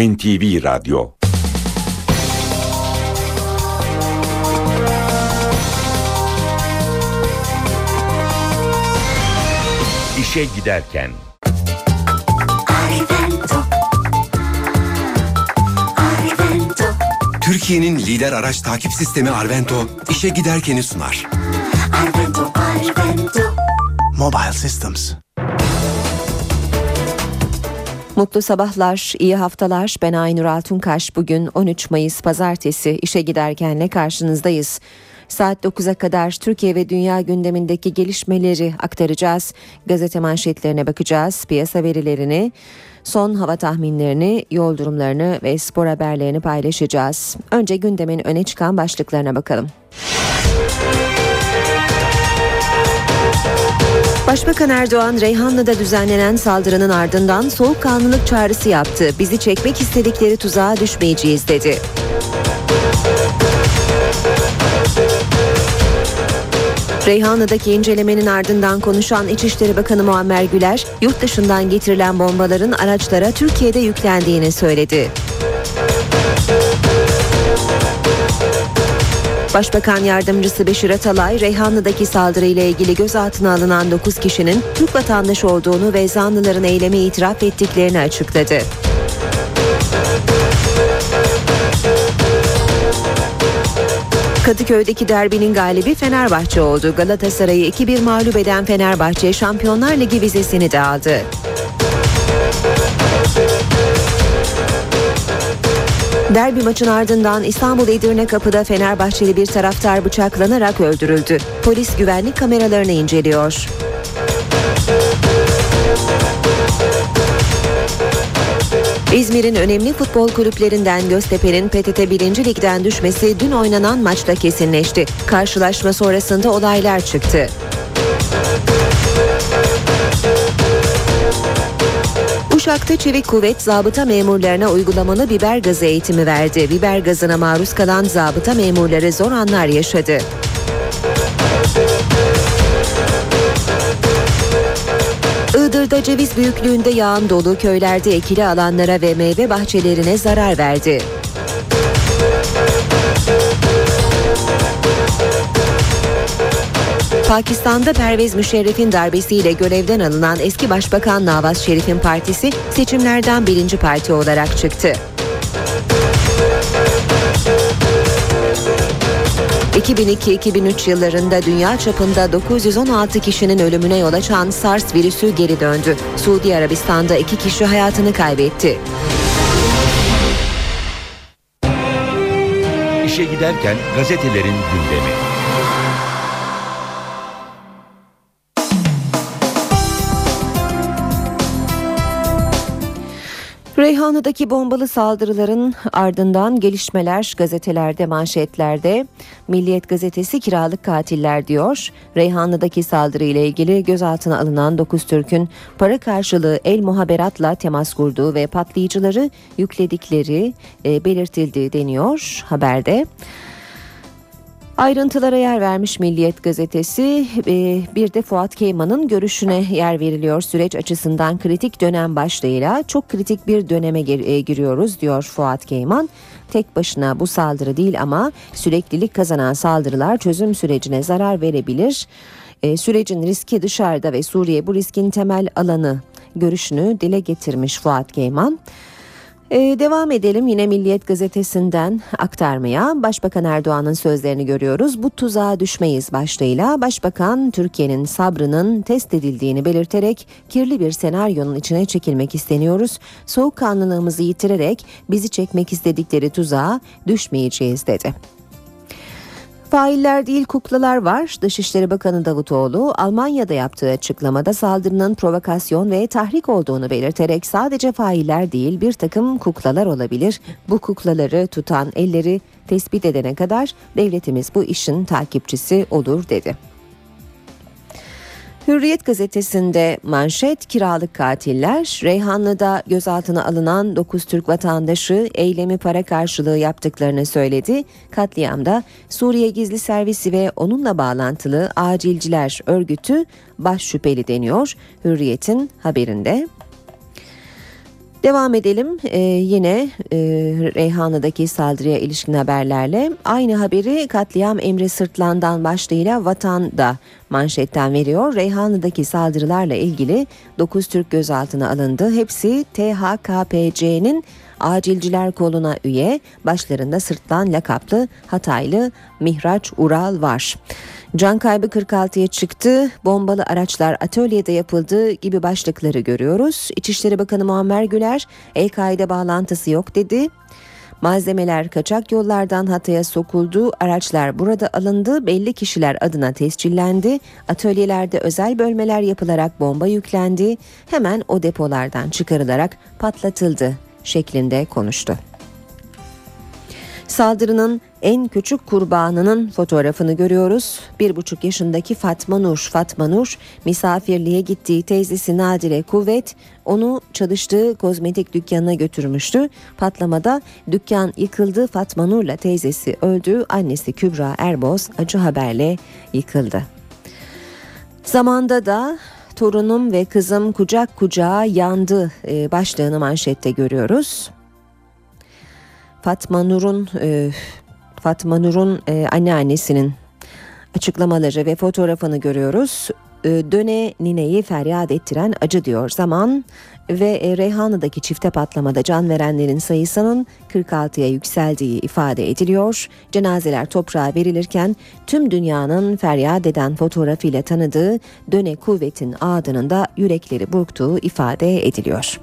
NTV Radyo. İşe giderken. Türkiye'nin lider araç takip sistemi Arvento, işe giderkeni sunar. Arvento, Arvento Mobile Systems. Mutlu sabahlar, iyi haftalar. Ben Aynur Altunkaş. Bugün 13 Mayıs Pazartesi, işe giderkenle karşınızdayız. Saat 9'a kadar Türkiye ve dünya gündemindeki gelişmeleri aktaracağız. Gazete manşetlerine bakacağız, piyasa verilerini, son hava tahminlerini, yol durumlarını ve spor haberlerini paylaşacağız. Önce gündemin öne çıkan başlıklarına bakalım. Başbakan Erdoğan, Reyhanlı'da düzenlenen saldırının ardından soğukkanlılık çağrısı yaptı. Bizi çekmek istedikleri tuzağa düşmeyeceğiz dedi. Reyhanlı'daki incelemenin ardından konuşan İçişleri Bakanı Muammer Güler, yurt dışından getirilen bombaların araçlara Türkiye'de yüklendiğini söyledi. Başbakan Yardımcısı Beşir Atalay, Reyhanlı'daki saldırıyla ilgili gözaltına alınan 9 kişinin Türk vatandaşı olduğunu ve zanlıların eylemi itiraf ettiklerini açıkladı. Kadıköy'deki derbinin galibi Fenerbahçe oldu. Galatasaray'ı 2-1 mağlup eden Fenerbahçe, Şampiyonlar Ligi vizesini de aldı. Derbi maçın ardından İstanbul Edirnekapı'da Fenerbahçeli bir taraftar bıçaklanarak öldürüldü. Polis güvenlik kameralarını inceliyor. İzmir'in önemli futbol kulüplerinden Göztepe'nin PTT 1. Lig'den düşmesi dün oynanan maçta kesinleşti. Karşılaşma sonrasında olaylar çıktı. Uşak'ta Çevik Kuvvet zabıta memurlarına uygulamalı biber gazı eğitimi verdi. Biber gazına maruz kalan zabıta memurları zor anlar yaşadı. Iğdır'da ceviz büyüklüğünde yağan dolu köylerde ekili alanlara ve meyve bahçelerine zarar verdi. Pakistan'da Pervez Müşerref'in darbesiyle görevden alınan eski Başbakan Nawaz Şerif'in partisi seçimlerden birinci parti olarak çıktı. 2002-2003 yıllarında dünya çapında 916 kişinin ölümüne yol açan SARS virüsü geri döndü. Suudi Arabistan'da 2 kişi hayatını kaybetti. İşe giderken gazetelerin gündemi. Reyhanlı'daki bombalı saldırıların ardından gelişmeler gazetelerde, manşetlerde. Milliyet gazetesi kiralık katiller diyor. Reyhanlı'daki saldırıyla ilgili gözaltına alınan 9 Türk'ün para karşılığı El Muhaberat'la temas kurduğu ve patlayıcıları yükledikleri belirtildi deniyor haberde. Ayrıntılara yer vermiş Milliyet gazetesi. Bir de Fuat Keyman'ın görüşüne yer veriliyor. Süreç açısından kritik dönem başlığıyla çok kritik bir döneme giriyoruz diyor Fuat Keyman. Tek başına bu saldırı değil ama süreklilik kazanan saldırılar çözüm sürecine zarar verebilir. Sürecin riski dışarıda ve Suriye bu riskin temel alanı görüşünü dile getirmiş Fuat Keyman. Devam edelim yine Milliyet gazetesinden aktarmaya. Başbakan Erdoğan'ın sözlerini görüyoruz. Bu tuzağa düşmeyiz başlığıyla Başbakan Türkiye'nin sabrının test edildiğini belirterek kirli bir senaryonun içine çekilmek isteniyoruz. Soğukkanlılığımızı yitirerek bizi çekmek istedikleri tuzağa düşmeyeceğiz dedi. Failler değil kuklalar var. Dışişleri Bakanı Davutoğlu, Almanya'da yaptığı açıklamada saldırının provokasyon ve tahrik olduğunu belirterek sadece failler değil bir takım kuklalar olabilir. Bu kuklaları tutan elleri tespit edene kadar devletimiz bu işin takipçisi olur dedi. Hürriyet gazetesinde manşet kiralık katiller. Reyhanlı'da gözaltına alınan 9 Türk vatandaşı eylemi para karşılığı yaptıklarını söyledi. Katliamda Suriye Gizli Servisi ve onunla bağlantılı Acilciler Örgütü baş şüpheli deniyor Hürriyet'in haberinde. Devam edelim yine Reyhanlı'daki saldırıya ilişkin haberlerle. Aynı haberi katliam emri sırtlandan başlığıyla Vatan da manşetten veriyor. Reyhanlı'daki saldırılarla ilgili 9 Türk gözaltına alındı. Hepsi THKPC'nin acilciler koluna üye, başlarında sırtlan lakaplı Hataylı Mihraç Ural var. Can kaybı 46'ya çıktı, bombalı araçlar atölyede yapıldı gibi başlıkları görüyoruz. İçişleri Bakanı Muammer Güler, El-Kaide bağlantısı yok dedi. Malzemeler kaçak yollardan Hatay'a sokuldu, araçlar burada alındı, belli kişiler adına tescillendi, atölyelerde özel bölmeler yapılarak bomba yüklendi, hemen o depolardan çıkarılarak patlatıldı şeklinde konuştu. Saldırının en küçük kurbanının fotoğrafını görüyoruz. 1,5 yaşındaki Fatma Nur misafirliğe gittiği teyzesi Nadire Kuvvet onu çalıştığı kozmetik dükkanına götürmüştü. Patlamada dükkan yıkıldı. Fatma Nur'la teyzesi öldü. Annesi Kübra Erboz acı haberle yıkıldı. Zamanda da torunum ve kızım kucak kucağa yandı başlığını manşette görüyoruz. Fatma Nur'un anneannesinin açıklamaları ve fotoğrafını görüyoruz. Döne nineyi feryat ettiren acı diyor Zaman ve Reyhanlı'daki çifte patlamada can verenlerin sayısının 46'ya yükseldiği ifade ediliyor. Cenazeler toprağa verilirken tüm dünyanın feryat eden fotoğrafıyla tanıdığı Döne Kuvvet'in adının da yürekleri burktuğu ifade ediliyor.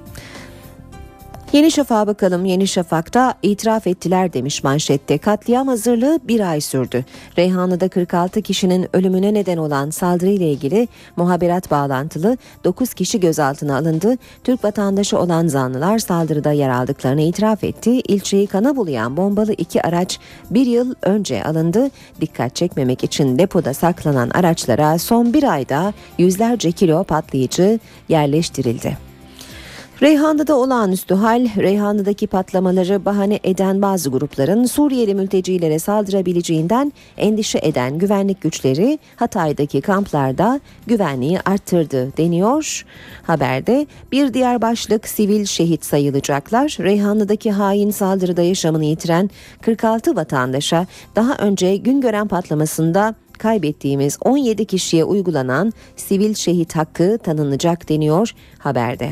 Yeni Şafak'a bakalım. Yeni Şafak'ta itiraf ettiler demiş manşette. Katliam hazırlığı bir ay sürdü. Reyhanlı'da 46 kişinin ölümüne neden olan saldırıyla ilgili muhabirat bağlantılı 9 kişi gözaltına alındı. Türk vatandaşı olan zanlılar saldırıda yer aldıklarını itiraf etti. İlçeyi kana bulayan bombalı 2 araç bir yıl önce alındı. Dikkat çekmemek için depoda saklanan araçlara son bir ayda yüzlerce kilo patlayıcı yerleştirildi. Reyhanlı'da olağanüstü hal, Reyhanlı'daki patlamaları bahane eden bazı grupların Suriyeli mültecilere saldırabileceğinden endişe eden güvenlik güçleri Hatay'daki kamplarda güvenliği arttırdı deniyor. Haberde bir diğer başlık sivil şehit sayılacaklar. Reyhanlı'daki hain saldırıda yaşamını yitiren 46 vatandaşa daha önce Güngören patlamasında kaybettiğimiz 17 kişiye uygulanan sivil şehit hakkı tanınacak deniyor haberde.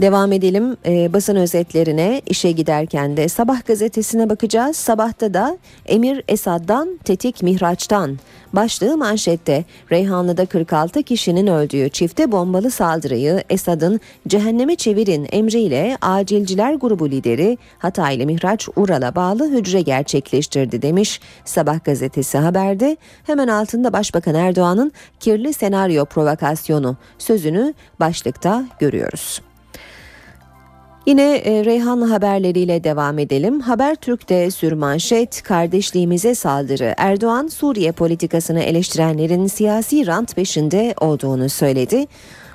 Devam edelim basın özetlerine, işe giderken de Sabah gazetesine bakacağız. Sabah'ta da Emir Esad'dan tetik Mihraç'tan başlığı manşette. Reyhanlı'da 46 kişinin öldüğü çifte bombalı saldırıyı Esad'ın cehenneme çevirin emriyle acilciler grubu lideri Hataylı Mihraç Ural'a bağlı hücre gerçekleştirdi demiş Sabah gazetesi haberde. Hemen altında Başbakan Erdoğan'ın kirli senaryo provokasyonu sözünü başlıkta görüyoruz. Yine Reyhanlı haberleriyle devam edelim. Habertürk'te sürmanşet kardeşliğimize saldırı. Erdoğan Suriye politikasını eleştirenlerin siyasi rant peşinde olduğunu söyledi.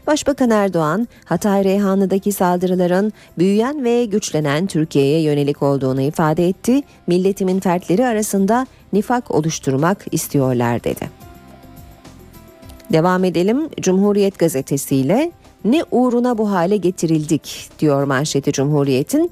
Başbakan Erdoğan, Hatay Reyhanlı'daki saldırıların büyüyen ve güçlenen Türkiye'ye yönelik olduğunu ifade etti. Milletimin fertleri arasında nifak oluşturmak istiyorlar dedi. Devam edelim Cumhuriyet gazetesiyle. Ne uğruna bu hale getirildik diyor manşeti Cumhuriyet'in.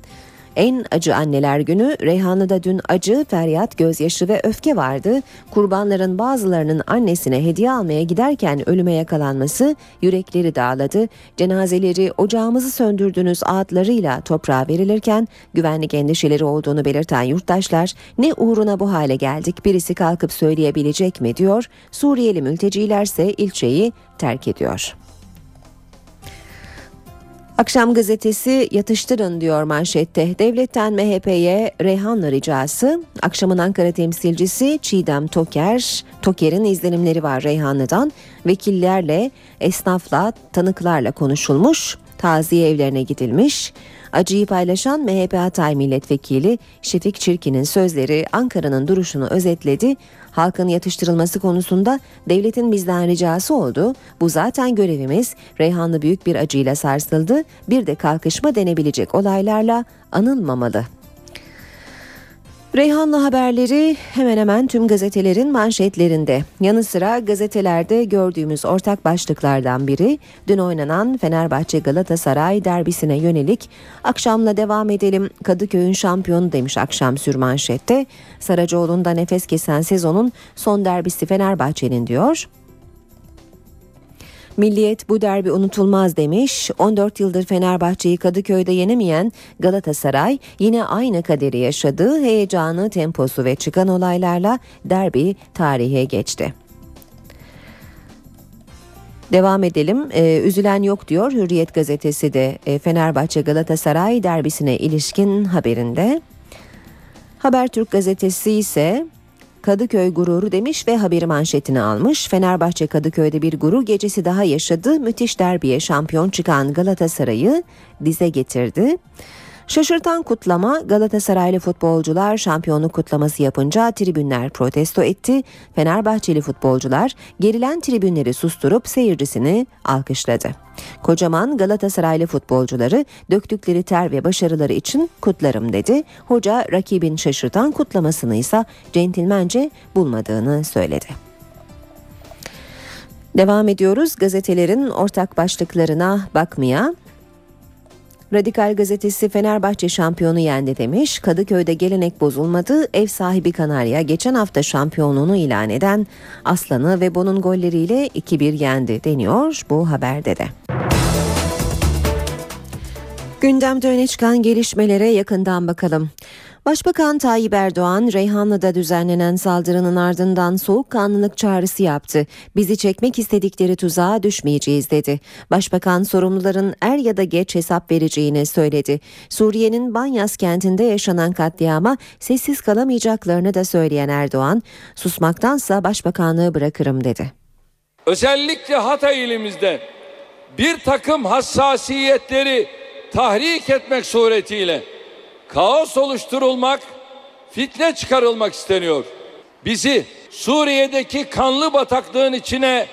En acı anneler günü. Reyhanlı'da dün acı, feryat, gözyaşı ve öfke vardı. Kurbanların bazılarının annesine hediye almaya giderken ölüme yakalanması yürekleri dağladı. Cenazeleri ocağımızı söndürdünüz ağıtlarıyla toprağa verilirken güvenlik endişeleri olduğunu belirten yurttaşlar ne uğruna bu hale geldik, birisi kalkıp söyleyebilecek mi diyor. Suriyeli mültecilerse ilçeyi terk ediyor. Akşam gazetesi yatıştırın diyor manşette. Devletten MHP'ye Reyhanlı ricası. Akşamın Ankara temsilcisi Çiğdem Toker'in izlenimleri var Reyhanlı'dan. Vekillerle, esnafla, tanıklarla konuşulmuş. Taziye evlerine gidilmiş. Acıyı paylaşan MHP Hatay Milletvekili Şefik Çirkin'in sözleri Ankara'nın duruşunu özetledi. Halkın yatıştırılması konusunda devletin bizden ricası oldu. Bu zaten görevimiz. Reyhanlı büyük bir acıyla sarsıldı. Bir de kalkışma denebilecek olaylarla anılmamalı. Reyhanlı haberleri hemen hemen tüm gazetelerin manşetlerinde. Yanı sıra gazetelerde gördüğümüz ortak başlıklardan biri dün oynanan Fenerbahçe Galatasaray derbisine yönelik "Akşamla devam edelim, Kadıköy'ün şampiyonu" demiş akşam sürmanşette. Saracoğlu'nda nefes kesen sezonun son derbisi Fenerbahçe'nin diyor. Milliyet bu derbi unutulmaz demiş. 14 yıldır Fenerbahçe'yi Kadıköy'de yenemeyen Galatasaray yine aynı kaderi yaşadı. Heyecanı, temposu ve çıkan olaylarla derbi tarihe geçti. Devam edelim. Üzülen yok diyor Hürriyet gazetesi de Fenerbahçe Galatasaray derbisine ilişkin haberinde. Habertürk gazetesi ise Kadıköy gururu demiş ve haberi manşetine almış. Fenerbahçe Kadıköy'de bir gurur gecesi daha yaşadı. Müthiş derbiye şampiyon çıkan Galatasaray'ı dize getirdi. Şaşırtan kutlama, Galatasaraylı futbolcular şampiyonluk kutlaması yapınca tribünler protesto etti. Fenerbahçeli futbolcular gerilen tribünleri susturup seyircisini alkışladı. Kocaman Galatasaraylı futbolcuları döktükleri ter ve başarıları için kutlarım dedi. Hoca rakibin şaşırtan kutlamasını ise centilmence bulmadığını söyledi. Devam ediyoruz gazetelerin ortak başlıklarına bakmaya. Radikal gazetesi Fenerbahçe şampiyonu yendi demiş. Kadıköy'de gelenek bozulmadı. Ev sahibi Kanarya geçen hafta şampiyonluğunu ilan eden Aslan'ı ve Bon'un golleriyle 2-1 yendi deniyor bu haberde de. Gündemde öne çıkan gelişmelere yakından bakalım. Başbakan Tayyip Erdoğan, Reyhanlı'da düzenlenen saldırının ardından soğukkanlılık çağrısı yaptı. "Bizi çekmek istedikleri tuzağa düşmeyeceğiz" dedi. Başbakan sorumluların er ya da geç hesap vereceğini söyledi. Suriye'nin Banyas kentinde yaşanan katliama sessiz kalamayacaklarını da söyleyen Erdoğan, "Susmaktansa başbakanlığı bırakırım" dedi. "Özellikle Hatay ilimizde bir takım hassasiyetleri tahrik etmek suretiyle kaos oluşturulmak, fitne çıkarılmak isteniyor. Bizi Suriye'deki kanlı bataklığın içine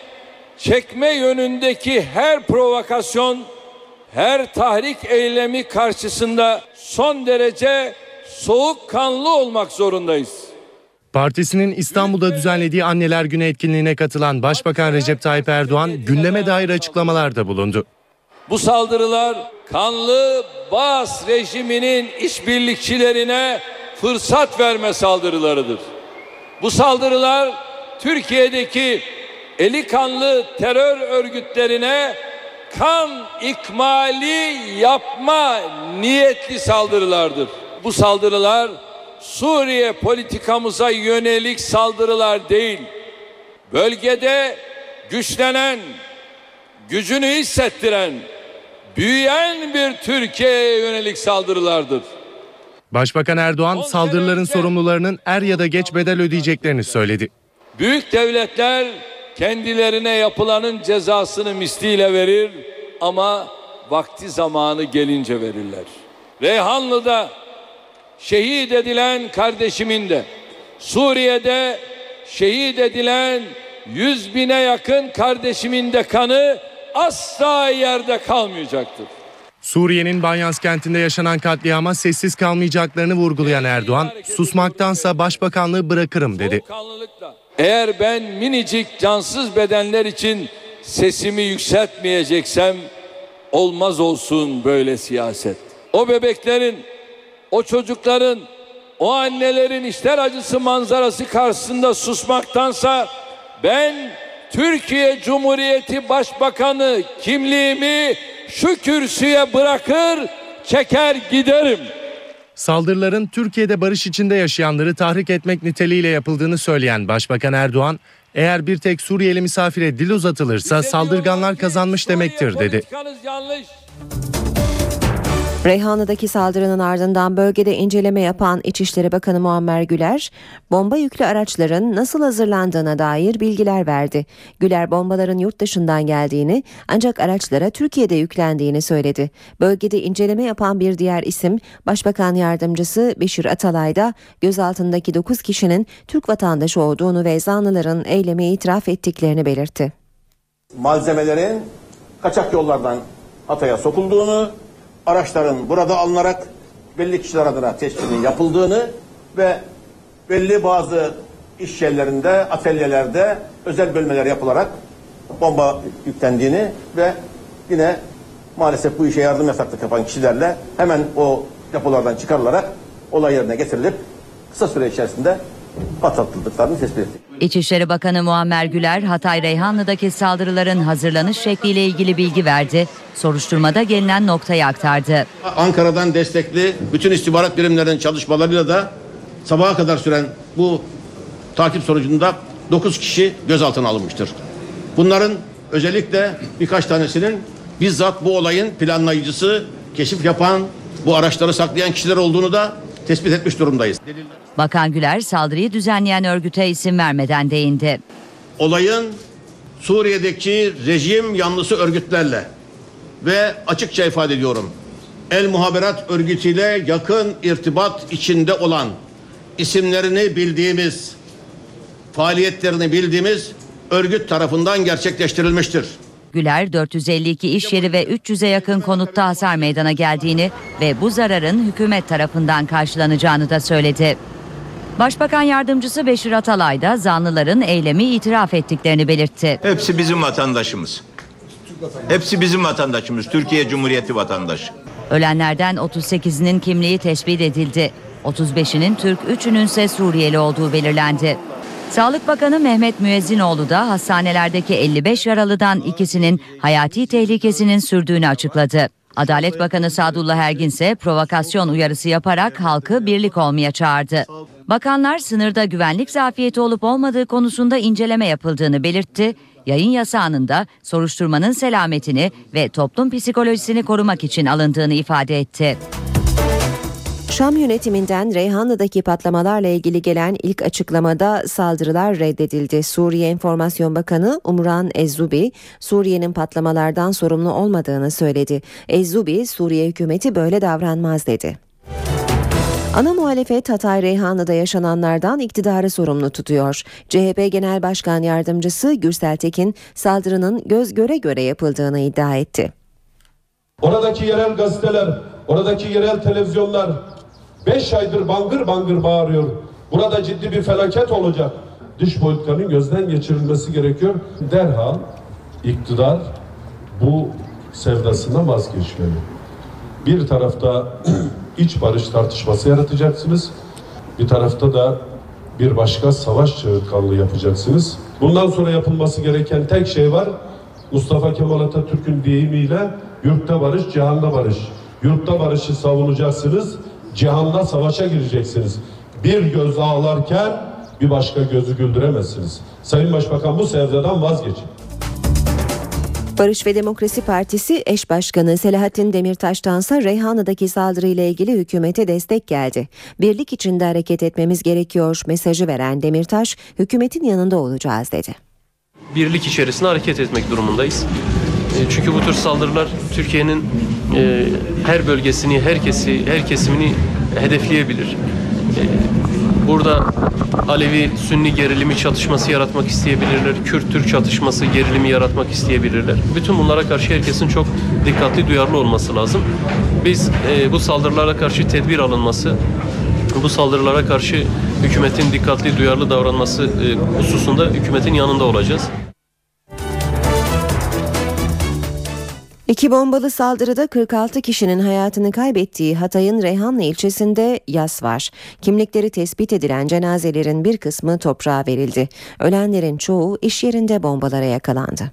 çekme yönündeki her provokasyon, her tahrik eylemi karşısında son derece soğukkanlı olmak zorundayız." Partisinin İstanbul'da düzenlediği Anneler Günü etkinliğine katılan Başbakan Recep Tayyip Erdoğan gündeme dair açıklamalarda bulundu. "Bu saldırılar kanlı Baas rejiminin işbirlikçilerine fırsat verme saldırılarıdır. Bu saldırılar Türkiye'deki eli kanlı terör örgütlerine kan ikmali yapma niyetli saldırılardır. Bu saldırılar Suriye politikamıza yönelik saldırılar değil, bölgede güçlenen, gücünü hissettiren, büyüyen bir Türkiye'ye yönelik saldırılardır." Başbakan Erdoğan saldırıların sorumlularının er ya da geç bedel ödeyeceklerini söyledi. "Büyük devletler kendilerine yapılanın cezasını misliyle verir ama vakti zamanı gelince verirler. Reyhanlı'da şehit edilen kardeşimin de, Suriye'de şehit edilen 100.000'e yakın kardeşimin de kanı asla yerde kalmayacaktır." Suriye'nin Banyas kentinde yaşanan katliama sessiz kalmayacaklarını vurgulayan Erdoğan, "Susmaktansa başbakanlığı bırakırım" dedi. "Eğer ben minicik cansız bedenler için sesimi yükseltmeyeceksem olmaz olsun böyle siyaset. O bebeklerin, o çocukların, o annelerin işler acısı manzarası karşısında susmaktansa ben Türkiye Cumhuriyeti Başbakanı kimliğimi şu kürsüye bırakır, çeker giderim." Saldırıların Türkiye'de barış içinde yaşayanları tahrik etmek niteliğiyle yapıldığını söyleyen Başbakan Erdoğan, "Eğer bir tek Suriyeli misafire dil uzatılırsa saldırganlar kazanmış demektir" dedi. Reyhanlı'daki saldırının ardından bölgede inceleme yapan İçişleri Bakanı Muammer Güler, bomba yüklü araçların nasıl hazırlandığına dair bilgiler verdi. Güler, bombaların yurt dışından geldiğini ancak araçlara Türkiye'de yüklendiğini söyledi. Bölgede inceleme yapan bir diğer isim, Başbakan Yardımcısı Beşir Atalay da gözaltındaki 9 kişinin Türk vatandaşı olduğunu ve zanlıların eyleme itiraf ettiklerini belirtti. "Malzemelerin kaçak yollardan Hatay'a sokulduğunu, araçların burada alınarak belli kişiler adına teslimin yapıldığını ve belli bazı iş yerlerinde, atölyelerde özel bölmeler yapılarak bomba yüklendiğini ve yine maalesef bu işe yardım yasaklık yapan kişilerle hemen o yapılardan çıkarılarak olay yerine getirilip kısa süre içerisinde patlatıldıklarını tespit ettik. İçişleri Bakanı Muammer Güler, Hatay Reyhanlı'daki saldırıların hazırlanış şekliyle ilgili bilgi verdi. Soruşturmada gelinen noktayı aktardı. Ankara'dan destekli bütün istihbarat birimlerinin çalışmalarıyla da sabaha kadar süren bu takip sonucunda 9 kişi gözaltına alınmıştır. Bunların özellikle birkaç tanesinin bizzat bu olayın planlayıcısı, keşif yapan, bu araçları saklayan kişiler olduğunu da tespit etmiş durumdayız. Bakan Güler saldırıyı düzenleyen örgüte isim vermeden değindi. Olayın Suriye'deki rejim yanlısı örgütlerle ve açıkça ifade ediyorum El Muhaberat örgütüyle yakın irtibat içinde olan, isimlerini bildiğimiz, faaliyetlerini bildiğimiz örgüt tarafından gerçekleştirilmiştir. Güler 452 iş yeri ve 300'e yakın konutta hasar meydana geldiğini ve bu zararın hükümet tarafından karşılanacağını da söyledi. Başbakan Yardımcısı Beşir Atalay da zanlıların eylemi itiraf ettiklerini belirtti. Hepsi bizim vatandaşımız. Hepsi bizim vatandaşımız. Türkiye Cumhuriyeti vatandaşı. Ölenlerden 38'inin kimliği tespit edildi. 35'inin Türk, 3'ünün ise Suriyeli olduğu belirlendi. Sağlık Bakanı Mehmet Müezzinoğlu da hastanelerdeki 55 yaralıdan ikisinin hayati tehlikesinin sürdüğünü açıkladı. Adalet Bakanı Sadullah Ergin ise provokasyon uyarısı yaparak halkı birlik olmaya çağırdı. Bakanlar sınırda güvenlik zafiyeti olup olmadığı konusunda inceleme yapıldığını belirtti. Yayın yasağının da soruşturmanın selametini ve toplum psikolojisini korumak için alındığını ifade etti. Şam yönetiminden Reyhanlı'daki patlamalarla ilgili gelen ilk açıklamada saldırılar reddedildi. Suriye Enformasyon Bakanı Umran Ezzubi, Suriye'nin patlamalardan sorumlu olmadığını söyledi. Ezzubi, Suriye hükümeti böyle davranmaz dedi. Ana muhalefet Hatay Reyhanlı'da yaşananlardan iktidarı sorumlu tutuyor. CHP Genel Başkan Yardımcısı Gürsel Tekin saldırının göz göre göre yapıldığını iddia etti. Oradaki yerel gazeteler, oradaki yerel televizyonlar 5 aydır bangır bangır bağırıyor. Burada ciddi bir felaket olacak. Dış politikanın gözden geçirilmesi gerekiyor. Derhal iktidar bu sevdasından vazgeçmeli. Bir tarafta iç barış tartışması yaratacaksınız. Bir tarafta da bir başka savaş çığırtkanlığı yapacaksınız. Bundan sonra yapılması gereken tek şey var. Mustafa Kemal Atatürk'ün deyimiyle yurtta barış, cihanda barış. Yurtta barışı savunacaksınız. Cihanda savaşa gireceksiniz. Bir göz ağlarken bir başka gözü güldüremezsiniz. Sayın Başbakan, bu sevdadan vazgeçin. Barış ve Demokrasi Partisi eş başkanı Selahattin Demirtaş'tansa Reyhanlı'daki saldırıyla ilgili hükümete destek geldi. Birlik içinde hareket etmemiz gerekiyor mesajı veren Demirtaş, hükümetin yanında olacağız dedi. Birlik içerisinde hareket etmek durumundayız. Çünkü bu tür saldırılar Türkiye'nin her bölgesini, herkesi, her kesimini hedefleyebilir. Burada Alevi-Sünni gerilimi çatışması yaratmak isteyebilirler. Kürt-Türk çatışması gerilimi yaratmak isteyebilirler. Bütün bunlara karşı herkesin çok dikkatli, duyarlı olması lazım. Biz bu saldırılara karşı tedbir alınması, bu saldırılara karşı hükümetin dikkatli, duyarlı davranması hususunda hükümetin yanında olacağız. 2 bombalı saldırıda 46 kişinin hayatını kaybettiği Hatay'ın Reyhanlı ilçesinde yas var. Kimlikleri tespit edilen cenazelerin bir kısmı toprağa verildi. Ölenlerin çoğu iş yerinde bombalara yakalandı.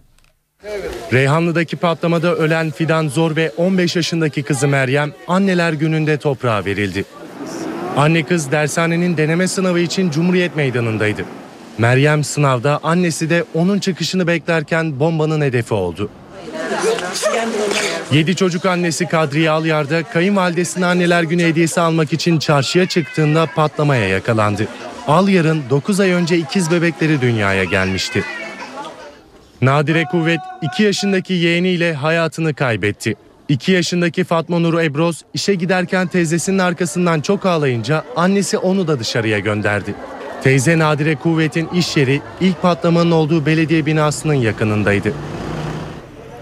Evet. Reyhanlı'daki patlamada ölen Fidan Zor ve 15 yaşındaki kızı Meryem anneler gününde toprağa verildi. Anne kız dershanenin deneme sınavı için Cumhuriyet Meydanı'ndaydı. Meryem sınavda, annesi de onun çıkışını beklerken bombanın hedefi oldu. 7 çocuk annesi Kadriye Alyar'da kayınvalidesine anneler günü hediyesi almak için çarşıya çıktığında patlamaya yakalandı. Alyar'ın 9 ay önce ikiz bebekleri dünyaya gelmişti. Nadire Kuvvet 2 yaşındaki yeğeniyle hayatını kaybetti. 2 yaşındaki Fatma Nur Ebroz işe giderken teyzesinin arkasından çok ağlayınca annesi onu da dışarıya gönderdi. Teyze Nadire Kuvvet'in iş yeri ilk patlamanın olduğu belediye binasının yakınındaydı.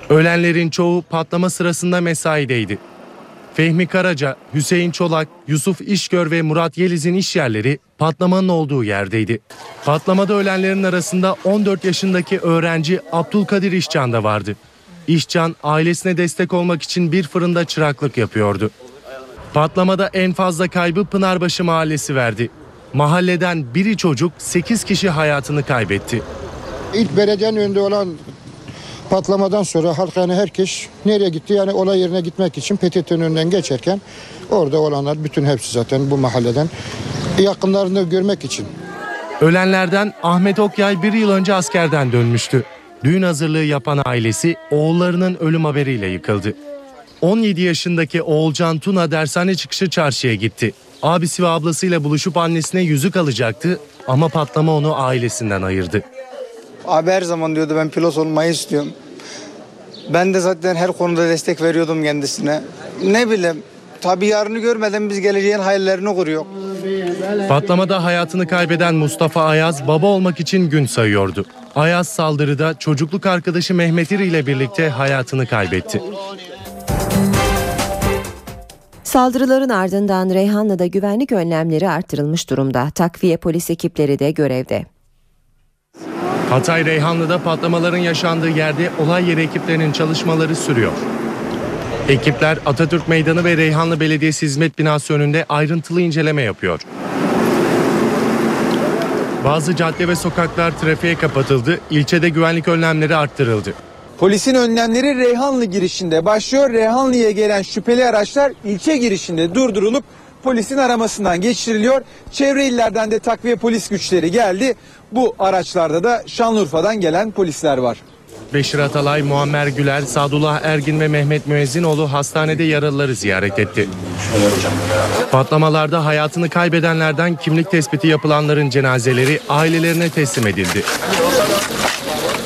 Ölenlerin çoğu patlama sırasında mesaideydi. Fehmi Karaca, Hüseyin Çolak, Yusuf İşgör ve Murat Yeliz'in iş yerleri patlamanın olduğu yerdeydi. Patlamada ölenlerin arasında 14 yaşındaki öğrenci Abdülkadir İşcan da vardı. İşcan ailesine destek olmak için bir fırında çıraklık yapıyordu. Patlamada en fazla kaybı Pınarbaşı mahallesi verdi. Mahalleden biri çocuk, 8 kişi hayatını kaybetti. İlk belediyenin önünde olan patlamadan sonra halk, yani herkes nereye gitti? Yani olay yerine gitmek için PTT'nin önünden geçerken orada olanlar bütün hepsi zaten bu mahalleden, yakınlarını görmek için. Ölenlerden Ahmet Okyay bir yıl önce askerden dönmüştü. Düğün hazırlığı yapan ailesi oğullarının ölüm haberiyle yıkıldı. 17 yaşındaki Oğulcan Tuna dershane çıkışı çarşıya gitti. Abisi ve ablasıyla buluşup annesine yüzük alacaktı ama patlama onu ailesinden ayırdı. Abi her zaman diyordu ben pilot olmayı istiyorum. Ben de zaten her konuda destek veriyordum kendisine. Ne bileyim, tabii yarını görmeden biz geleceğin hayallerini kuruyor. Patlamada hayatını kaybeden Mustafa Ayaz baba olmak için gün sayıyordu. Ayaz saldırıda çocukluk arkadaşı Mehmet İri ile birlikte hayatını kaybetti. Saldırıların ardından Reyhanlı'da güvenlik önlemleri artırılmış durumda. Takviye polis ekipleri de görevde. Hatay Reyhanlı'da patlamaların yaşandığı yerde olay yeri ekiplerinin çalışmaları sürüyor. Ekipler Atatürk Meydanı ve Reyhanlı Belediyesi Hizmet Binası önünde ayrıntılı inceleme yapıyor. Bazı cadde ve sokaklar trafiğe kapatıldı, ilçede güvenlik önlemleri arttırıldı. Polisin önlemleri Reyhanlı girişinde başlıyor. Reyhanlı'ya gelen şüpheli araçlar ilçe girişinde durdurulup polisin aramasından geçiriliyor. Çevre illerden de takviye polis güçleri geldi. Bu araçlarda da Şanlıurfa'dan gelen polisler var. Beşir Atalay, Muammer Güler, Sadullah Ergin ve Mehmet Müezzinoğlu hastanede yaralıları ziyaret etti. Patlamalarda hayatını kaybedenlerden kimlik tespiti yapılanların cenazeleri ailelerine teslim edildi.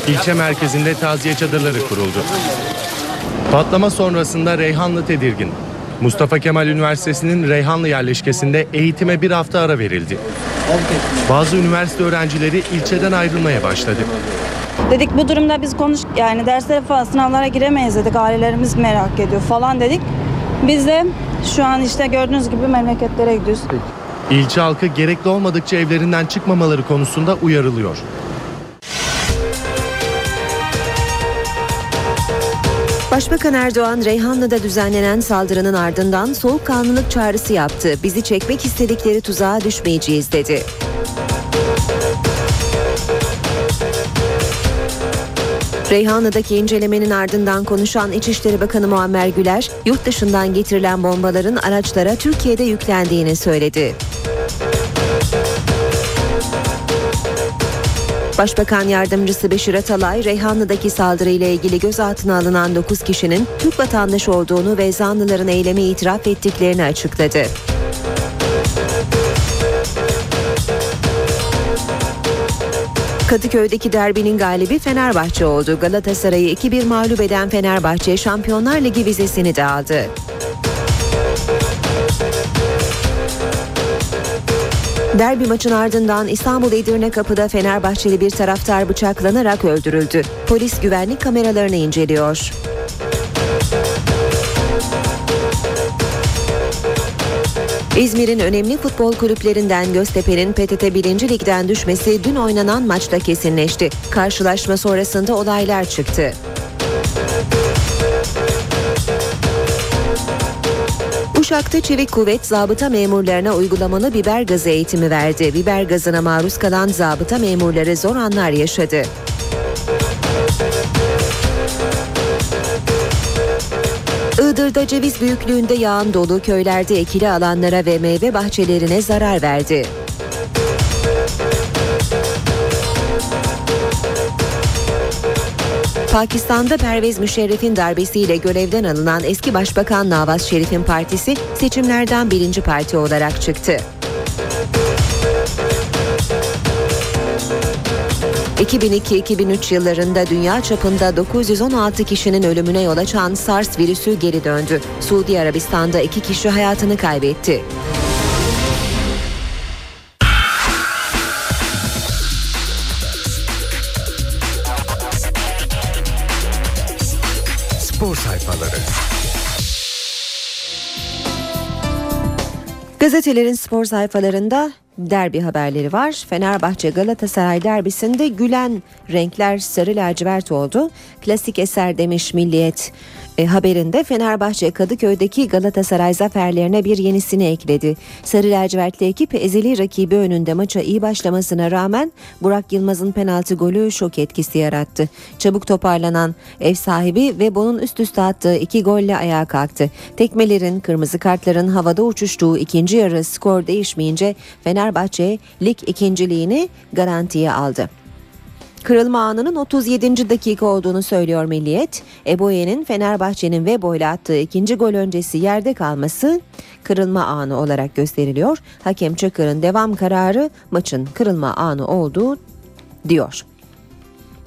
İlçe merkezinde taziye çadırları kuruldu. Patlama sonrasında Reyhanlı tedirgin. Mustafa Kemal Üniversitesi'nin Reyhanlı yerleşkesinde eğitime bir hafta ara verildi. Bazı üniversite öğrencileri ilçeden ayrılmaya başladı. Dedik bu durumda biz yani derslere falan, sınavlara giremeyiz dedik. Ailelerimiz merak ediyor falan dedik. Biz de şu an işte gördüğünüz gibi memleketlere gidiyoruz. İlçe halkı gerekli olmadıkça evlerinden çıkmamaları konusunda uyarılıyor. Başbakan Erdoğan, Reyhanlı'da düzenlenen saldırının ardından soğukkanlılık çağrısı yaptı. Bizi çekmek istedikleri tuzağa düşmeyeceğiz dedi. Reyhanlı'daki incelemenin ardından konuşan İçişleri Bakanı Muammer Güler, yurt dışından getirilen bombaların araçlara Türkiye'de yüklendiğini söyledi. Başbakan Yardımcısı Beşir Atalay, Reyhanlı'daki saldırıyla ilgili gözaltına alınan 9 kişinin Türk vatandaşı olduğunu ve zanlıların eylemi itiraf ettiklerini açıkladı. Kadıköy'deki derbinin galibi Fenerbahçe oldu. Galatasaray'ı 2-1 mağlup eden Fenerbahçe, Şampiyonlar Ligi vizesini de aldı. Derbi maçın ardından İstanbul Edirnekapı'da Fenerbahçeli bir taraftar bıçaklanarak öldürüldü. Polis güvenlik kameralarını inceliyor. İzmir'in önemli futbol kulüplerinden Göztepe'nin PTT 1. Lig'den düşmesi dün oynanan maçta kesinleşti. Karşılaşma sonrasında olaylar çıktı. Uşak'ta Çevik Kuvvet zabıta memurlarına uygulamalı biber gazı eğitimi verdi. Biber gazına maruz kalan zabıta memurları zor anlar yaşadı. Iğdır'da ceviz büyüklüğünde yağan dolu köylerde ekili alanlara ve meyve bahçelerine zarar verdi. Pakistan'da Pervez Müşerref'in darbesiyle görevden alınan eski Başbakan Nawaz Şerif'in partisi seçimlerden birinci parti olarak çıktı. 2002-2003 yıllarında dünya çapında 916 kişinin ölümüne yol açan SARS virüsü geri döndü. Suudi Arabistan'da 2 kişi hayatını kaybetti. Spor sayfaları. Gazetelerin spor sayfalarında derbi haberleri var. Fenerbahçe Galatasaray derbisinde gülen renkler sarı lacivert oldu. Klasik eser demiş Milliyet haberinde. Fenerbahçe Kadıköy'deki Galatasaray zaferlerine bir yenisini ekledi. Sarı lacivertli ekip ezeli rakibi önünde maça iyi başlamasına rağmen Burak Yılmaz'ın penaltı golü şok etkisi yarattı. Çabuk toparlanan ev sahibi ve bunun üst üste attığı 2 golle ayağa kalktı. Tekmelerin, kırmızı kartların havada uçuştuğu ikinci yarı skor değişmeyince Fenerbahçe lig ikinciliğini garantiye aldı. Kırılma anının 37. dakika olduğunu söylüyor Milliyet. Eboye'nin Fenerbahçe'nin Vebo'yla attığı 2. gol öncesi yerde kalması kırılma anı olarak gösteriliyor. Hakem Çakır'ın devam kararı maçın kırılma anı oldu diyor.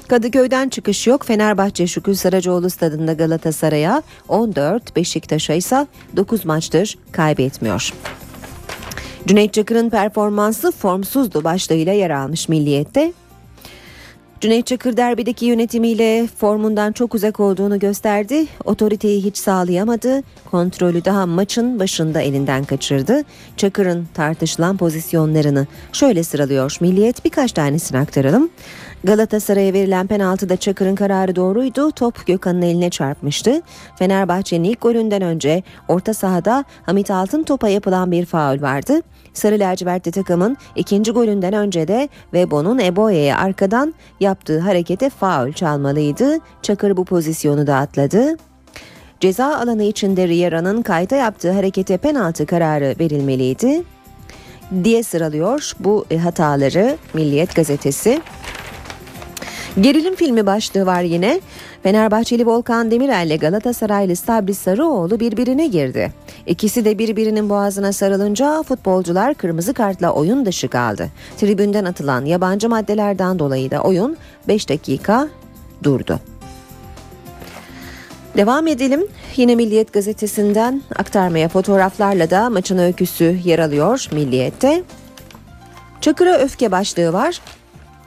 Kadıköy'den çıkış yok. Fenerbahçe Şükrü Saracoğlu stadında Galatasaray'a 14, Beşiktaş'a ise 9 maçtır kaybetmiyor. Cüneyt Çakır'ın performansı formsuzdu başlığıyla yer almış Milliyet'te. Cüneyt Çakır derbideki yönetimiyle formundan çok uzak olduğunu gösterdi. Otoriteyi hiç sağlayamadı. Kontrolü daha maçın başında elinden kaçırdı. Çakır'ın tartışılan pozisyonlarını şöyle sıralıyor Milliyet, birkaç tanesini aktaralım. Galatasaray'a verilen penaltıda Çakır'ın kararı doğruydu. Top Gökhan'ın eline çarpmıştı. Fenerbahçe'nin ilk golünden önce orta sahada Hamit Altıntop'a yapılan bir faul vardı. Sarı lacivertli takımın 2. golünden önce de Vebo'nun Eboye'ye arkadan yaptığı harekete faul çalmalıydı. Çakır bu pozisyonu da atladı. Ceza alanı içinde Riera'nın kayta yaptığı harekete penaltı kararı verilmeliydi diye sıralıyor bu hataları Milliyet gazetesi. Gerilim filmi başlığı var yine. Fenerbahçeli Volkan Demirel ile Galatasaraylı Sabri Sarıoğlu birbirine girdi. İkisi de birbirinin boğazına sarılınca futbolcular kırmızı kartla oyun dışı kaldı. Tribünden atılan yabancı maddelerden dolayı da oyun 5 dakika durdu. Devam edelim. Yine Milliyet gazetesinden aktarmaya, fotoğraflarla da maçın öyküsü yer alıyor Milliyet'te. Çakır'a öfke başlığı var.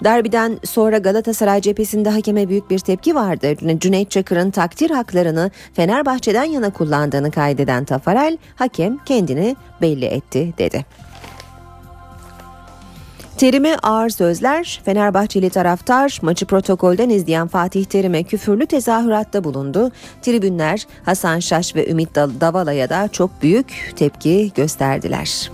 Derbiden sonra Galatasaray cephesinde hakeme büyük bir tepki vardı. Cüneyt Çakır'ın takdir haklarını Fenerbahçe'den yana kullandığını kaydeden Tafarel, hakem kendini belli etti dedi. Terim'e ağır sözler. Fenerbahçeli taraftar maçı protokolden izleyen Fatih Terim'e küfürlü tezahüratta bulundu. Tribünler Hasan Şaş ve Ümit Davala'ya da çok büyük tepki gösterdiler.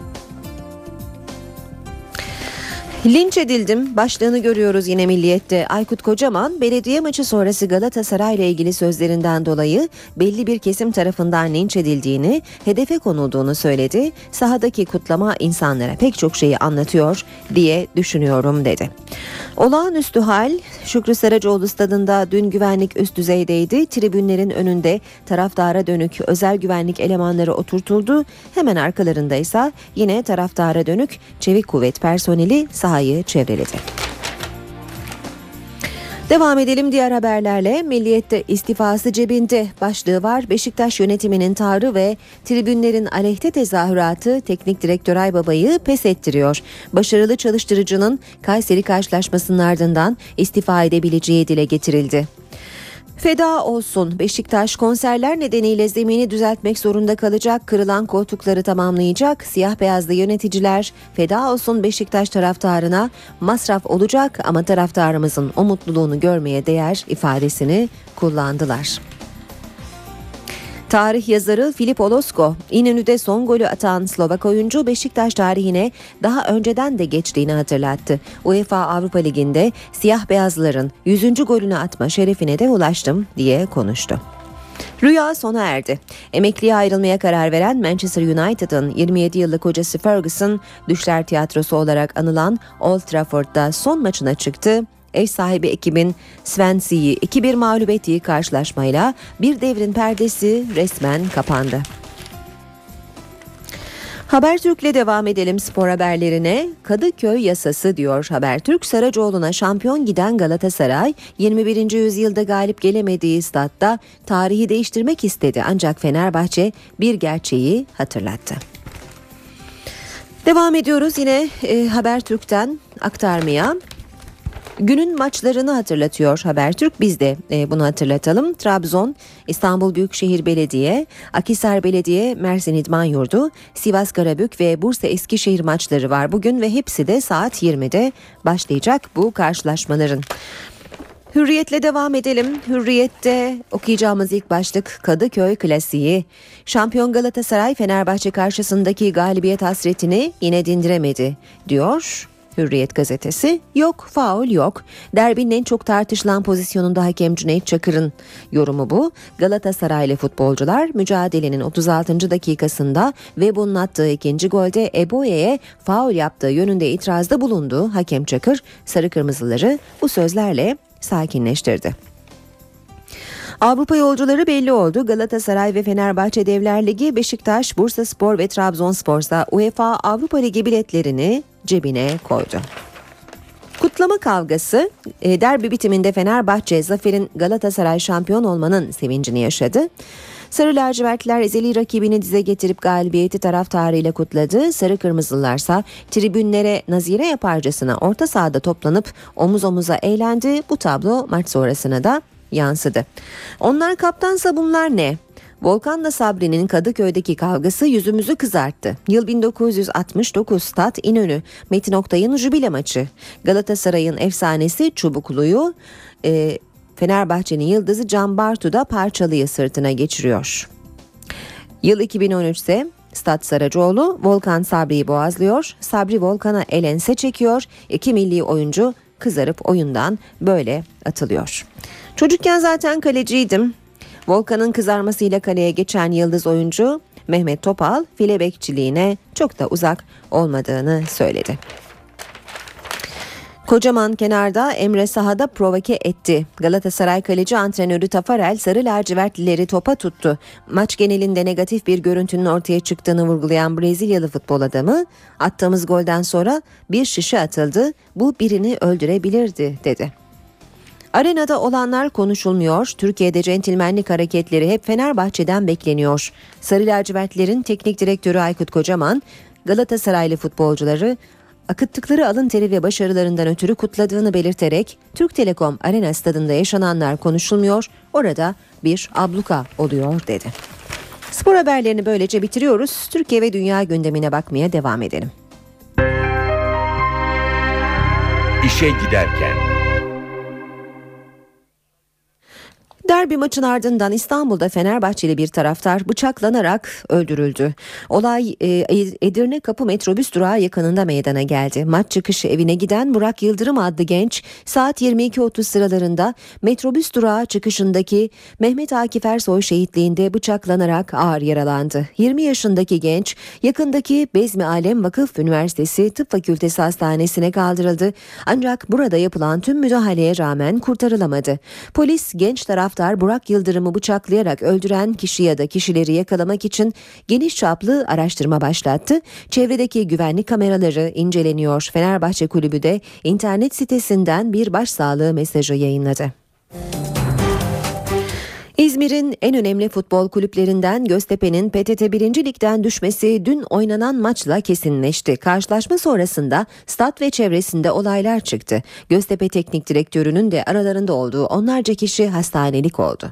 Linç edildim başlığını görüyoruz yine Milliyet'te. Aykut Kocaman, belediye maçı sonrası Galatasaray ile ilgili sözlerinden dolayı belli bir kesim tarafından linç edildiğini, hedefe konulduğunu söyledi. Sahadaki kutlama insanlara pek çok şeyi anlatıyor diye düşünüyorum dedi. Olağanüstü hal Şükrü Saracoğlu stadında dün güvenlik üst düzeydeydi. Tribünlerin önünde taraftara dönük özel güvenlik elemanları oturtuldu. Hemen arkalarında ise yine taraftara dönük çevik kuvvet personeli sahayı çevreledi. Devam edelim diğer haberlerle. Milliyet'te istifası cebinde başlığı var. Beşiktaş yönetiminin tavrı ve tribünlerin aleyhte tezahüratı teknik direktör Aybaba'yı pes ettiriyor. Başarılı çalıştırıcının Kayseri karşılaşmasının ardından istifa edebileceği dile getirildi. Feda olsun Beşiktaş, konserler nedeniyle zemini düzeltmek zorunda kalacak, kırılan koltukları tamamlayacak. Siyah beyazlı yöneticiler feda olsun Beşiktaş taraftarına, masraf olacak ama taraftarımızın o mutluluğunu görmeye değer ifadesini kullandılar. Tarih yazarı Filip Olosko, İnönü'de son golü atan Slovak oyuncu Beşiktaş tarihine daha önceden de geçtiğini hatırlattı. UEFA Avrupa Ligi'nde siyah beyazların 100. golünü atma şerefine de ulaştım diye konuştu. Rüya sona erdi. Emekliye ayrılmaya karar veren Manchester United'ın 27 yıllık hocası Ferguson, Düşler Tiyatrosu olarak anılan Old Trafford'da son maçına çıktı. Ev sahibi ekibin Swansea'yi 2-1 mağlup ettiği karşılaşmayla bir devrin perdesi resmen kapandı. Habertürk'le devam edelim spor haberlerine. Kadıköy yasası diyor Habertürk. Saracoğlu'na şampiyon giden Galatasaray 21. yüzyılda galip gelemediği statta tarihi değiştirmek istedi. Ancak Fenerbahçe bir gerçeği hatırlattı. Devam ediyoruz yine Habertürk'ten aktarmaya. Günün maçlarını hatırlatıyor Habertürk. Biz de bunu hatırlatalım. Trabzon, İstanbul Büyükşehir Belediye, Akhisar Belediye, Mersin İdman Yurdu, Sivas Karabük ve Bursa Eskişehir maçları var bugün ve hepsi de saat 20'de başlayacak bu karşılaşmaların. Hürriyet'le devam edelim. Hürriyet'te okuyacağımız ilk başlık Kadıköy klasiği. Şampiyon Galatasaray Fenerbahçe karşısındaki galibiyet hasretini yine dindiremedi diyor Hürriyet gazetesi. Yok faul yok. Derbinin en çok tartışılan pozisyonunda hakem Cüneyt Çakır'ın yorumu bu. Galatasaraylı futbolcular mücadelenin 36. dakikasında ve bunun attığı ikinci golde Eboye'ye faul yaptığı yönünde itirazda bulundu. Hakem Çakır sarı kırmızıları bu sözlerle sakinleştirdi. Avrupa yolcuları belli oldu. Galatasaray ve Fenerbahçe Devler Ligi, Beşiktaş, Bursaspor ve Trabzonspor'sa UEFA Avrupa Ligi biletlerini cebine koydu. Kutlama kavgası. Derbi bitiminde Fenerbahçe zaferin, Galatasaray şampiyon olmanın sevincini yaşadı. Sarı lacivertler ezeli rakibini dize getirip galibiyeti taraftarıyla kutladı. Sarı kırmızılılarsa tribünlere nazire yaparcasına orta sahada toplanıp omuz omuza eğlendi. Bu tablo maç sonrasına da yansıdı. Onlar kaptansa bunlar ne? Volkan'la Sabri'nin Kadıköy'deki kavgası yüzümüzü kızarttı. Yıl 1969, Stat İnönü, Metin Oktay'ın jübile maçı. Galatasaray'ın efsanesi Çubuklu'yu Fenerbahçe'nin yıldızı Can Bartu da parçalıyı sırtına geçiriyor. Yıl 2013 ise Stat Saracoğlu, Volkan Sabri'yi boğazlıyor. Sabri Volkan'a elense çekiyor. İki milli oyuncu kızarıp oyundan böyle atılıyor. Çocukken zaten kaleciydim. Volkan'ın kızarmasıyla kaleye geçen yıldız oyuncu Mehmet Topal file bekçiliğine çok da uzak olmadığını söyledi. Kocaman kenarda, Emre sahada provoke etti. Galatasaray kaleci antrenörü Tafarel sarı lacivertlileri topa tuttu. Maç genelinde negatif bir görüntünün ortaya çıktığını vurgulayan Brezilyalı futbol adamı, "Attığımız golden sonra bir şişe atıldı. Bu birini öldürebilirdi," dedi. Arenada olanlar konuşulmuyor. Türkiye'de centilmenlik hareketleri hep Fenerbahçe'den bekleniyor. Sarı lacivertlerin teknik direktörü Aykut Kocaman, Galatasaraylı futbolcuları akıttıkları alın teri ve başarılarından ötürü kutladığını belirterek, Türk Telekom Arena stadında yaşananlar konuşulmuyor, orada bir abluka oluyor dedi. Spor haberlerini böylece bitiriyoruz. Türkiye ve dünya gündemine bakmaya devam edelim. İşe giderken. Derbi maçın ardından İstanbul'da Fenerbahçeli bir taraftar bıçaklanarak öldürüldü. Olay Edirnekapı metrobüs durağı yakınında meydana geldi. Maç çıkışı evine giden Burak Yıldırım adlı genç saat 22.30 sıralarında metrobüs durağı çıkışındaki Mehmet Akif Ersoy şehitliğinde bıçaklanarak ağır yaralandı. 20 yaşındaki genç yakındaki Bezmi Alem Vakıf Üniversitesi Tıp Fakültesi Hastanesi'ne kaldırıldı. Ancak burada yapılan tüm müdahaleye rağmen kurtarılamadı. Polis genç taraftar Burak Yıldırım'ı bıçaklayarak öldüren kişi ya da kişileri yakalamak için geniş çaplı araştırma başlattı. Çevredeki güvenlik kameraları inceleniyor. Fenerbahçe Kulübü de internet sitesinden bir başsağlığı mesajı yayınladı. İzmir'in en önemli futbol kulüplerinden Göztepe'nin PTT 1. Lig'den düşmesi dün oynanan maçla kesinleşti. Karşılaşma sonrasında stat ve çevresinde olaylar çıktı. Göztepe Teknik Direktörü'nün de aralarında olduğu onlarca kişi hastanelik oldu.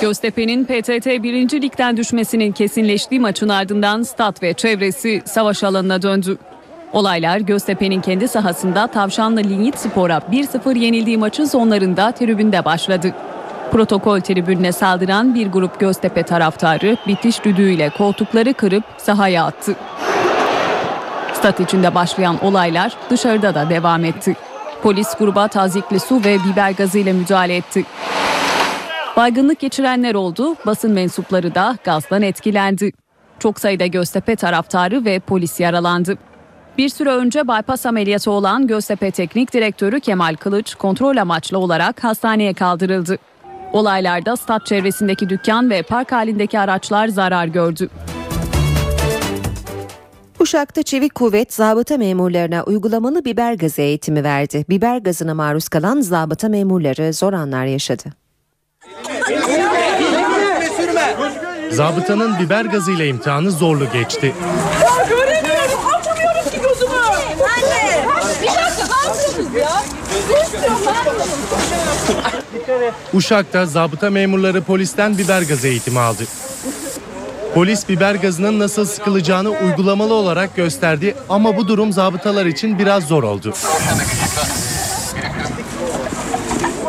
Göztepe'nin PTT 1. Lig'den düşmesinin kesinleştiği maçın ardından stat ve çevresi savaş alanına döndü. Olaylar Göztepe'nin kendi sahasında Tavşanlı Linyitspor'a 1-0 yenildiği maçın sonlarında tribünde başladı. Protokol tribününe saldıran bir grup Göztepe taraftarı bitiş düdüğüyle koltukları kırıp sahaya attı. Stat içinde başlayan olaylar dışarıda da devam etti. Polis gruba tazikli su ve biber gazıyla müdahale etti. Baygınlık geçirenler oldu, basın mensupları da gazdan etkilendi. Çok sayıda Göztepe taraftarı ve polis yaralandı. Bir süre önce bypass ameliyatı olan Göztepe Teknik Direktörü Kemal Kılıç kontrol amaçlı olarak hastaneye kaldırıldı. Olaylarda stat çevresindeki dükkan ve park halindeki araçlar zarar gördü. Uşak'ta Çevik Kuvvet zabıta memurlarına uygulamalı biber gazı eğitimi verdi. Biber gazına maruz kalan zabıta memurları zor anlar yaşadı. Zabıtanın biber gazıyla imtihanı zorlu geçti. Bir dakika, kalmıyoruz ya. Uşak'ta zabıta memurları polisten biber gazı eğitimi aldı. Polis biber gazının nasıl sıkılacağını uygulamalı olarak gösterdi ama bu durum zabıtalar için biraz zor oldu.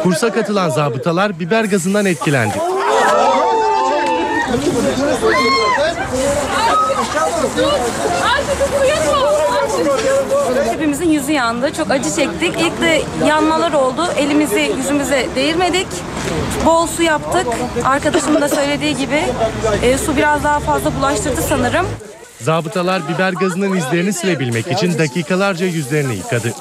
Kursa katılan zabıtalar biber gazından etkilendi. Hepimizin yüzü yandı. Çok acı çektik. İlk de yanmalar oldu. Elimizi yüzümüze değirmedik. Bol su yaptık. Arkadaşımın da söylediği gibi su biraz daha fazla bulaştırdı sanırım. Zabıtalar biber gazının izlerini silebilmek için dakikalarca yüzlerini yıkadı.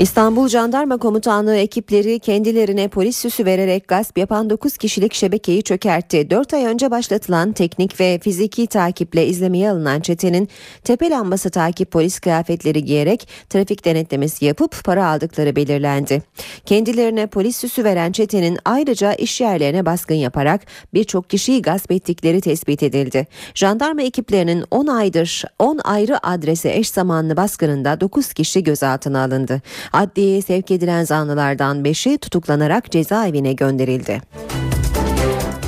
İstanbul Jandarma Komutanlığı ekipleri kendilerine polis süsü vererek gasp yapan 9 kişilik şebekeyi çökertti. 4 ay önce başlatılan teknik ve fiziki takiple izlemeye alınan çetenin tepe lambası takip polis kıyafetleri giyerek trafik denetlemesi yapıp para aldıkları belirlendi. Kendilerine polis süsü veren çetenin ayrıca iş yerlerine baskın yaparak birçok kişiyi gasp ettikleri tespit edildi. Jandarma ekiplerinin 10 aydır 10 ayrı adrese eş zamanlı baskınında 9 kişi gözaltına alındı. Adliyeye sevk edilen zanlılardan 5'i tutuklanarak cezaevine gönderildi.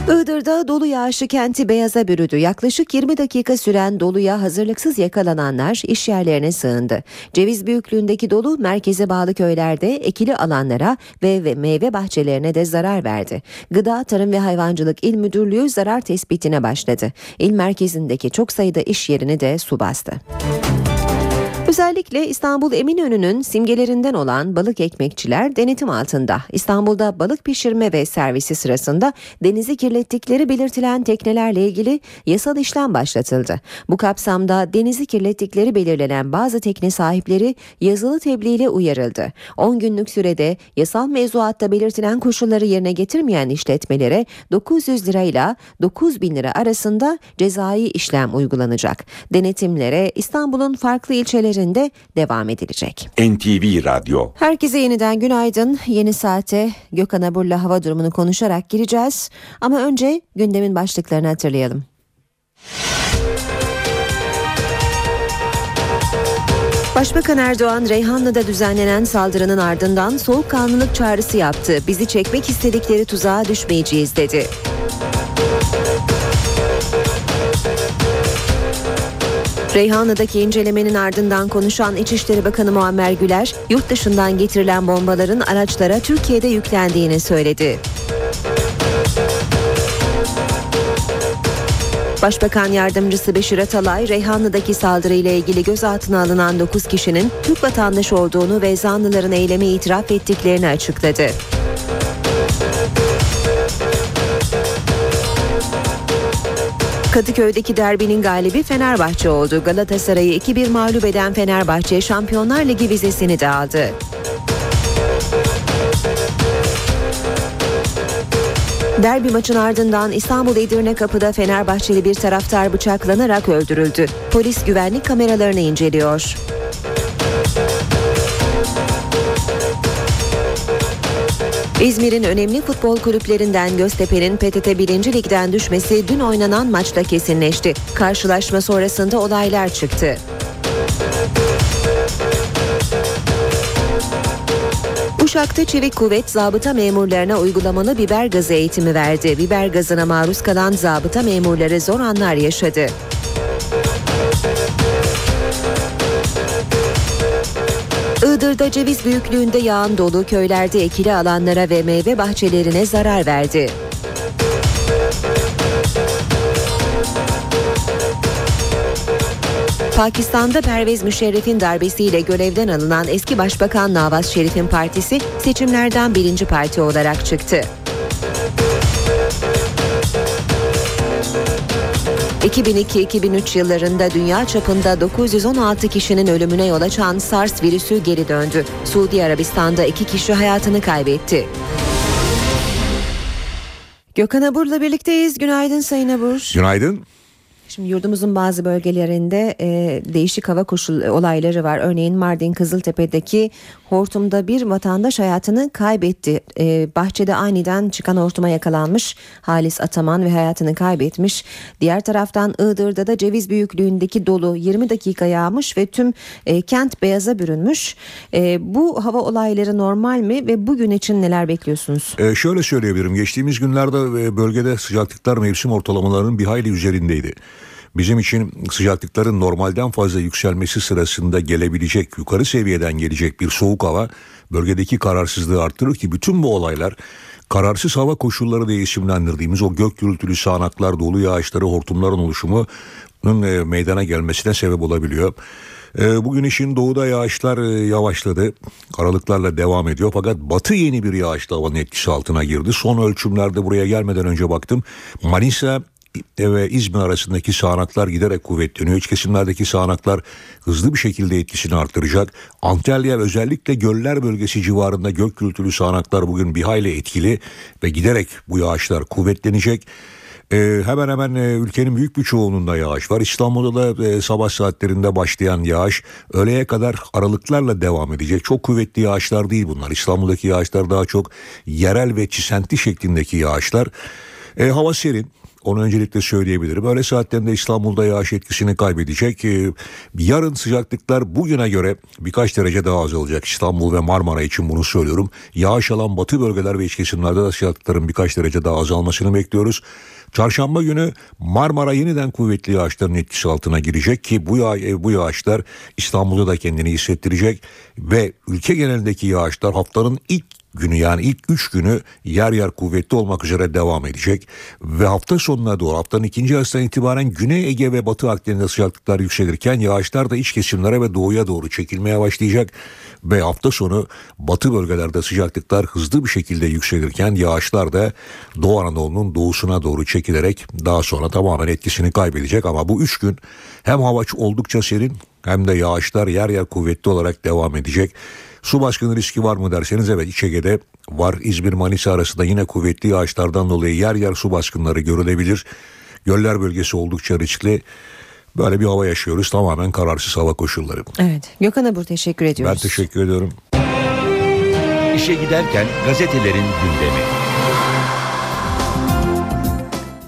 Iğdır'da dolu yağışı kenti beyaza bürüdü. Yaklaşık 20 dakika süren doluya hazırlıksız yakalananlar iş yerlerine sığındı. Ceviz büyüklüğündeki dolu merkeze bağlı köylerde ekili alanlara ve meyve bahçelerine de zarar verdi. Gıda, Tarım ve Hayvancılık İl Müdürlüğü zarar tespitine başladı. İl merkezindeki çok sayıda iş yerini de su bastı. Özellikle İstanbul Eminönü'nün simgelerinden olan balık ekmekçiler denetim altında. İstanbul'da balık pişirme ve servisi sırasında denizi kirlettikleri belirtilen teknelerle ilgili yasal işlem başlatıldı. Bu kapsamda denizi kirlettikleri belirlenen bazı tekne sahipleri yazılı tebliğ ile uyarıldı. 10 günlük sürede yasal mevzuatta belirtilen koşulları yerine getirmeyen işletmelere 900 lirayla 9.000 lira arasında cezai işlem uygulanacak. Denetimlere İstanbul'un farklı ilçelerinde devam edilecek. NTV Radyo. Herkese yeniden günaydın. Yeni saate Gökhan Abur'la hava durumunu konuşarak gireceğiz. Ama önce gündemin başlıklarını hatırlayalım. Başbakan Erdoğan, Reyhanlı'da düzenlenen saldırının ardından soğukkanlılık çağrısı yaptı. Bizi çekmek istedikleri tuzağa düşmeyeceğiz dedi. Reyhanlı'daki incelemenin ardından konuşan İçişleri Bakanı Muammer Güler, yurt dışından getirilen bombaların araçlara Türkiye'de yüklendiğini söyledi. Başbakan Yardımcısı Beşir Atalay, Reyhanlı'daki saldırıyla ilgili gözaltına alınan 9 kişinin Türk vatandaşı olduğunu ve zanlıların eylemi itiraf ettiklerini açıkladı. Kadıköy'deki derbinin galibi Fenerbahçe oldu. Galatasaray'ı 2-1 mağlup eden Fenerbahçe Şampiyonlar Ligi vizesini de aldı. Derbi maçın ardından İstanbul Edirnekapı'da Fenerbahçeli bir taraftar bıçaklanarak öldürüldü. Polis güvenlik kameralarını inceliyor. İzmir'in önemli futbol kulüplerinden Göztepe'nin PTT 1. Lig'den düşmesi dün oynanan maçta kesinleşti. Karşılaşma sonrasında olaylar çıktı. Uşak'ta Çevik Kuvvet zabıta memurlarına uygulamalı biber gazı eğitimi verdi. Biber gazına maruz kalan zabıta memurları zor anlar yaşadı. Iğdır'da ceviz büyüklüğünde yağan dolu köylerde ekili alanlara ve meyve bahçelerine zarar verdi. Pakistan'da Pervez Müşerref'in darbesiyle görevden alınan eski başbakan Nawaz Şerif'in partisi seçimlerden birinci parti olarak çıktı. 2002-2003 yıllarında dünya çapında 916 kişinin ölümüne yol açan SARS virüsü geri döndü. Suudi Arabistan'da 2 kişi hayatını kaybetti. Gökhan Abur'la birlikteyiz. Günaydın Sayın Abur. Günaydın. Şimdi yurdumuzun bazı bölgelerinde değişik hava koşulu olayları var. Örneğin Mardin Kızıltepe'deki hortumda bir vatandaş hayatını kaybetti. Bahçede aniden çıkan hortuma yakalanmış Halis Ataman ve hayatını kaybetmiş. Diğer taraftan Iğdır'da da ceviz büyüklüğündeki dolu 20 dakika yağmış ve tüm kent beyaza bürünmüş. Bu hava olayları normal mi ve bugün için neler bekliyorsunuz? Şöyle söyleyebilirim. Geçtiğimiz günlerde bölgede sıcaklıklar mevsim ortalamalarının bir hayli üzerindeydi. Bizim için sıcaklıkların normalden fazla yükselmesi sırasında gelebilecek, yukarı seviyeden gelecek bir soğuk hava bölgedeki kararsızlığı arttırır ki bütün bu olaylar kararsız hava koşulları diye isimlendirdiğimiz o gök gürültülü sağanaklar, dolu yağışları, hortumların oluşumunun meydana gelmesine sebep olabiliyor. Bugün işin doğuda yağışlar yavaşladı. Aralıklarla devam ediyor. Fakat batı yeni bir yağışlı havanın etkisi altına girdi. Son ölçümlerde buraya gelmeden önce baktım. Manisa ve İzmir arasındaki sağanaklar giderek kuvvetleniyor. İç kesimlerdeki sağanaklar hızlı bir şekilde etkisini arttıracak. Antalya ve özellikle göller bölgesi civarında gök gürültülü sağanaklar bugün bir hayli etkili ve giderek bu yağışlar kuvvetlenecek. Hemen hemen ülkenin büyük bir çoğunluğunda yağış var. İstanbul'da da sabah saatlerinde başlayan yağış öğleye kadar aralıklarla devam edecek. Çok kuvvetli yağışlar değil bunlar. İstanbul'daki yağışlar daha çok yerel ve çisenti şeklindeki yağışlar. Hava serin. Onu öncelikle söyleyebilirim. Öğle saatlerinde İstanbul'da yağış etkisini kaybedecek. Yarın sıcaklıklar bugüne göre birkaç derece daha azalacak. İstanbul ve Marmara için bunu söylüyorum. Yağış alan batı bölgeler ve iç kesimlerde de sıcaklıkların birkaç derece daha azalmasını bekliyoruz. Çarşamba günü Marmara yeniden kuvvetli yağışların etkisi altına girecek ki bu yağışlar İstanbul'da da kendini hissettirecek ve ülke genelindeki yağışlar haftanın ilk 3 günü yer yer kuvvetli olmak üzere devam edecek ve hafta sonuna doğru haftanın ikinci yarısından itibaren Güney Ege ve Batı Akdeniz'de sıcaklıklar yükselirken yağışlar da iç kesimlere ve doğuya doğru çekilmeye başlayacak ve hafta sonu batı bölgelerde sıcaklıklar hızlı bir şekilde yükselirken yağışlar da Doğu Anadolu'nun doğusuna doğru çekilerek daha sonra tamamen etkisini kaybedecek. Ama bu 3 gün hem hava oldukça serin hem de yağışlar yer yer kuvvetli olarak devam edecek. Su baskını riski var mı derseniz evet, İç Ege'de var. İzmir-Manisa arasında yine kuvvetli yağışlardan dolayı yer yer su baskınları görülebilir. Göller bölgesi oldukça riskli. Böyle bir hava yaşıyoruz, tamamen kararsız hava koşulları. Evet, Gökhan Abur, teşekkür ediyoruz. Ben teşekkür ediyorum. İşe giderken gazetelerin gündemi.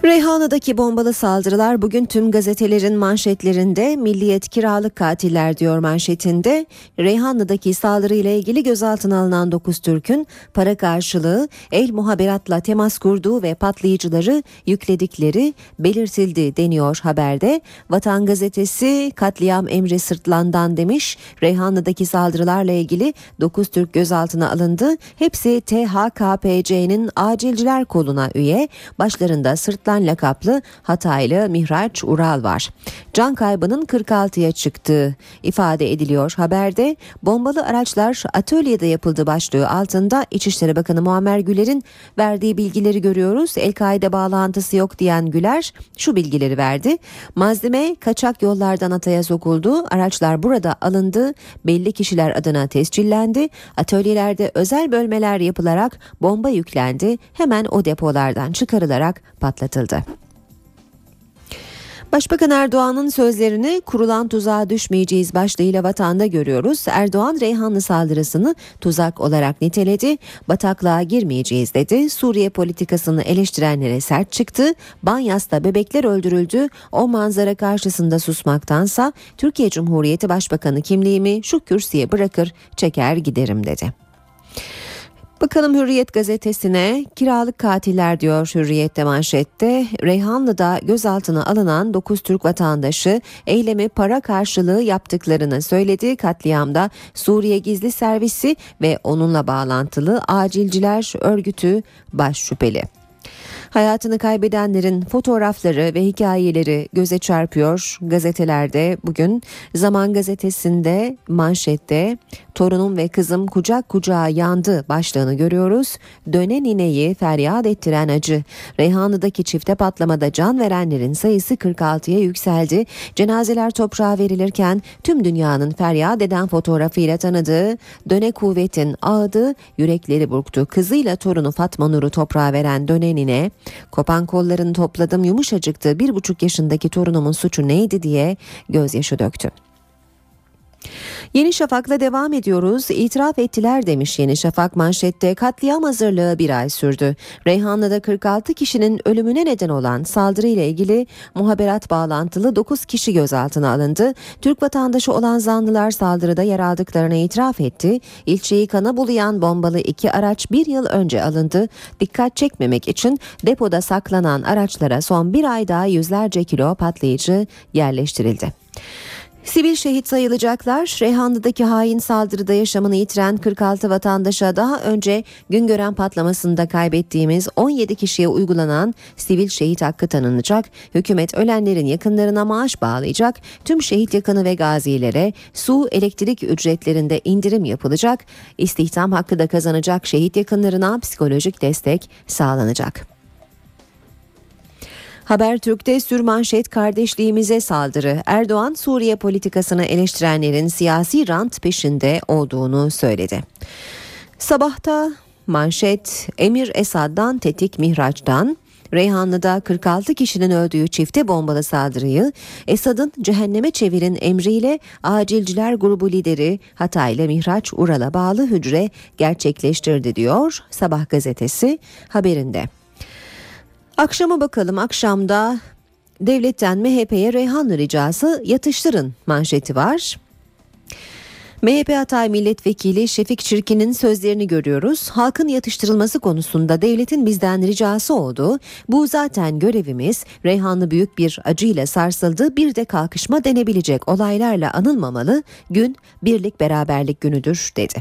Reyhanlı'daki bombalı saldırılar bugün tüm gazetelerin manşetlerinde. Milliyet kiralık katiller diyor manşetinde. Reyhanlı'daki saldırıyla ilgili gözaltına alınan 9 Türk'ün para karşılığı El Muhaberat'la temas kurduğu ve patlayıcıları yükledikleri belirtildi deniyor haberde. Vatan gazetesi katliam emri sırtlandan demiş. Reyhanlı'daki saldırılarla ilgili 9 Türk gözaltına alındı. Hepsi THKPC'nin acilciler koluna üye. Başlarında sırtlandan lakaplı Hataylı Mihraç Ural var. Can kaybının 46'ya çıktığı ifade ediliyor haberde. Bombalı araçlar atölyede yapıldı başlığı altında İçişleri Bakanı Muammer Güler'in verdiği bilgileri görüyoruz. El-Kaide bağlantısı yok diyen Güler şu bilgileri verdi. Malzeme kaçak yollardan Hatay'a sokuldu. Araçlar burada alındı. Belli kişiler adına tescillendi. Atölyelerde özel bölmeler yapılarak bomba yüklendi. Hemen o depolardan çıkarılarak patlatıldı. Başbakan Erdoğan'ın sözlerini kurulan tuzağa düşmeyeceğiz başlığıyla Vatan'da görüyoruz. Erdoğan Reyhanlı saldırısını tuzak olarak niteledi. Bataklığa girmeyeceğiz dedi. Suriye politikasını eleştirenlere sert çıktı. Banyas'ta bebekler öldürüldü. O manzara karşısında susmaktansa Türkiye Cumhuriyeti Başbakanı kimliğimi şu kürsüye bırakır, çeker giderim dedi. Bakalım Hürriyet gazetesine. Kiralık katiller diyor Hürriyet'te manşette. Reyhanlı'da gözaltına alınan 9 Türk vatandaşı eylemi para karşılığı yaptıklarını söyledi. Katliamda Suriye Gizli Servisi ve onunla bağlantılı acilciler örgütü baş şüpheli. Hayatını kaybedenlerin fotoğrafları ve hikayeleri göze çarpıyor gazetelerde bugün. Zaman gazetesinde manşette torunum ve kızım kucak kucağa yandı başlığını görüyoruz. Dönen ineği feryat ettiren acı. Reyhanlı'daki çifte patlamada can verenlerin sayısı 46'ya yükseldi. Cenazeler toprağa verilirken tüm dünyanın feryat eden fotoğrafıyla tanıdığı Döne Kuvvet'in ağdı yürekleri burktu. Kızıyla torunu Fatma Nur'u toprağa veren dönen ineği Kopan kollarını topladım, yumuşacıktı, 1,5 yaşındaki torunumun suçu neydi diye gözyaşı döktü. Yeni Şafak'la devam ediyoruz. İtiraf ettiler demiş Yeni Şafak manşette. Katliam hazırlığı bir ay sürdü. Reyhanlı'da 46 kişinin ölümüne neden olan saldırıyla ilgili muhaberat bağlantılı 9 kişi gözaltına alındı. Türk vatandaşı olan zanlılar saldırıda yer aldıklarını itiraf etti. İlçeyi kana bulayan bombalı 2 araç 1 yıl önce alındı. Dikkat çekmemek için depoda saklanan araçlara son bir ay daha yüzlerce kilo patlayıcı yerleştirildi. Sivil şehit sayılacaklar. Reyhanlı'daki hain saldırıda yaşamını yitiren 46 vatandaşa daha önce Güngören patlamasında kaybettiğimiz 17 kişiye uygulanan sivil şehit hakkı tanınacak. Hükümet ölenlerin yakınlarına maaş bağlayacak. Tüm şehit yakını ve gazilere su, elektrik ücretlerinde indirim yapılacak. İstihdam hakkı da kazanacak şehit yakınlarına psikolojik destek sağlanacak. Habertürk'te sürmanşet kardeşliğimize saldırı. Erdoğan Suriye politikasını eleştirenlerin siyasi rant peşinde olduğunu söyledi. Sabah'ta manşet Emir Esad'dan tetik Mihraç'tan. Reyhanlı'da 46 kişinin öldüğü çifte bombalı saldırıyı Esad'ın cehenneme çevirin emriyle acilciler grubu lideri Hatay'la Mihraç Ural'a bağlı hücre gerçekleştirdi diyor Sabah gazetesi haberinde. Akşama bakalım, akşamda devletten MHP'ye Reyhanlı ricası yatıştırın manşeti var. MHP Hatay Milletvekili Şefik Çirkin'in sözlerini görüyoruz. Halkın yatıştırılması konusunda devletin bizden ricası oldu. Bu zaten görevimiz. Reyhanlı büyük bir acıyla sarsıldı. Bir de kalkışma denebilecek olaylarla anılmamalı. Gün birlik beraberlik günüdür dedi.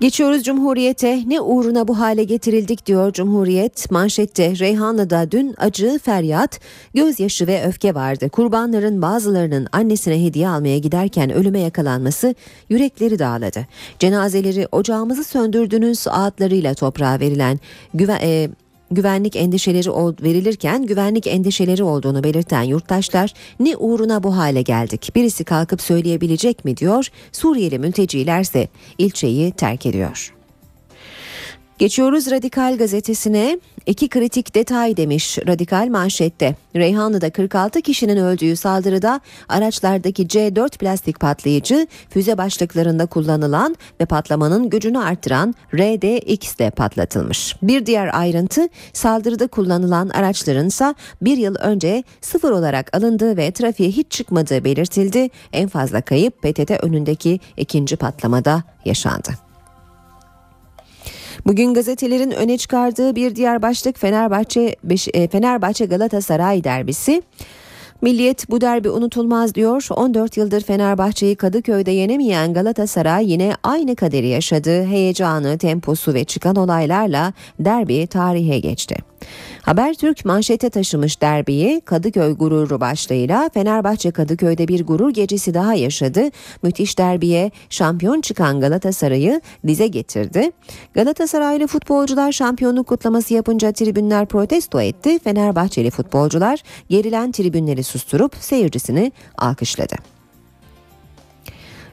Geçiyoruz Cumhuriyet'e. Ne uğruna bu hale getirildik diyor Cumhuriyet. Manşette Reyhanlı'da dün acı, feryat, gözyaşı ve öfke vardı. Kurbanların bazılarının annesine hediye almaya giderken ölüme yakalanması yürekleri dağladı. Cenazeleri ocağımızı söndürdünüz ağıtlarıyla toprağa verilen güvenlik endişeleri olduğunu belirten yurttaşlar ne uğruna bu hale geldik, birisi kalkıp söyleyebilecek mi diyor. Suriyeli mültecilerse ilçeyi terk ediyor. Geçiyoruz Radikal gazetesine. 2 kritik detay demiş Radikal manşette. Reyhanlı'da 46 kişinin öldüğü saldırıda araçlardaki C4 plastik patlayıcı füze başlıklarında kullanılan ve patlamanın gücünü artıran RDX ile patlatılmış. Bir diğer ayrıntı saldırıda kullanılan araçlarınsa 1 yıl önce sıfır olarak alındığı ve trafiğe hiç çıkmadığı belirtildi. En fazla kayıp PTT önündeki 2. patlamada yaşandı. Bugün gazetelerin öne çıkardığı bir diğer başlık Fenerbahçe Galatasaray derbisi. Milliyet bu derbi unutulmaz diyor. 14 yıldır Fenerbahçe'yi Kadıköy'de yenemeyen Galatasaray yine aynı kaderi yaşadı. Heyecanı, temposu ve çıkan olaylarla derbi tarihe geçti. Habertürk manşete taşımış derbiyi Kadıköy gururu başlığıyla Fenerbahçe Kadıköy'de bir gurur gecesi daha yaşadı. Müthiş derbiye şampiyon çıkan Galatasaray'ı dize getirdi. Galatasaraylı futbolcular şampiyonluk kutlaması yapınca tribünler protesto etti. Fenerbahçeli futbolcular gerilen tribünleri susturup seyircisini alkışladı.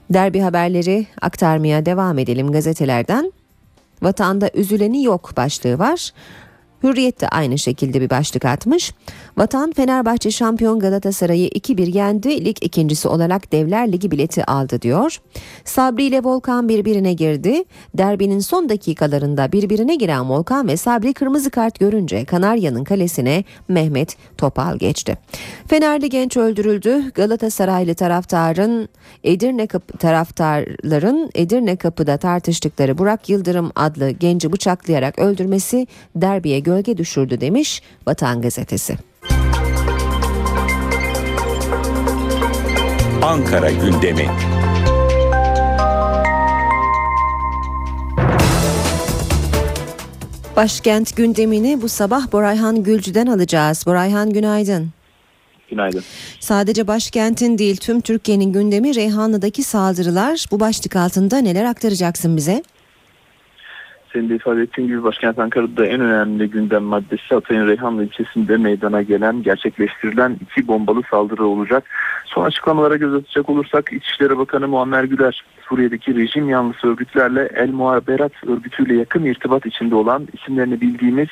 Derbi haberleri aktarmaya devam edelim gazetelerden. Vatanda üzüleni yok başlığı var. Hürriyet de aynı şekilde bir başlık atmış. Vatan Fenerbahçe şampiyon Galatasaray'ı 2-1 yendi. Lig ikincisi olarak Devler Ligi bileti aldı diyor. Sabri ile Volkan birbirine girdi. Derbinin son dakikalarında birbirine giren Volkan ve Sabri kırmızı kart görünce Kanarya'nın kalesine Mehmet Topal geçti. Fenerli genç öldürüldü. Galatasaraylı taraftarların Edirnekapı'da tartıştıkları Burak Yıldırım adlı genci bıçaklayarak öldürmesi derbiye gölge düşürdü demiş Vatan gazetesi. Ankara gündemi. Başkent gündemini bu sabah Borayhan Gülcü'den alacağız. Borayhan günaydın. Günaydın. Sadece başkentin değil tüm Türkiye'nin gündemi Reyhanlı'daki saldırılar. Bu başlık altında neler aktaracaksın bize? Senin de ifade ettiğin gibi başkent Ankara'da en önemli gündem maddesi Hatay'ın Reyhanlı ilçesinde meydana gelen, gerçekleştirilen 2 bombalı saldırı olacak. Son açıklamalara göz atacak olursak İçişleri Bakanı Muammer Güler, Suriye'deki rejim yanlısı örgütlerle El Muhaberat örgütüyle yakın irtibat içinde olan, isimlerini bildiğimiz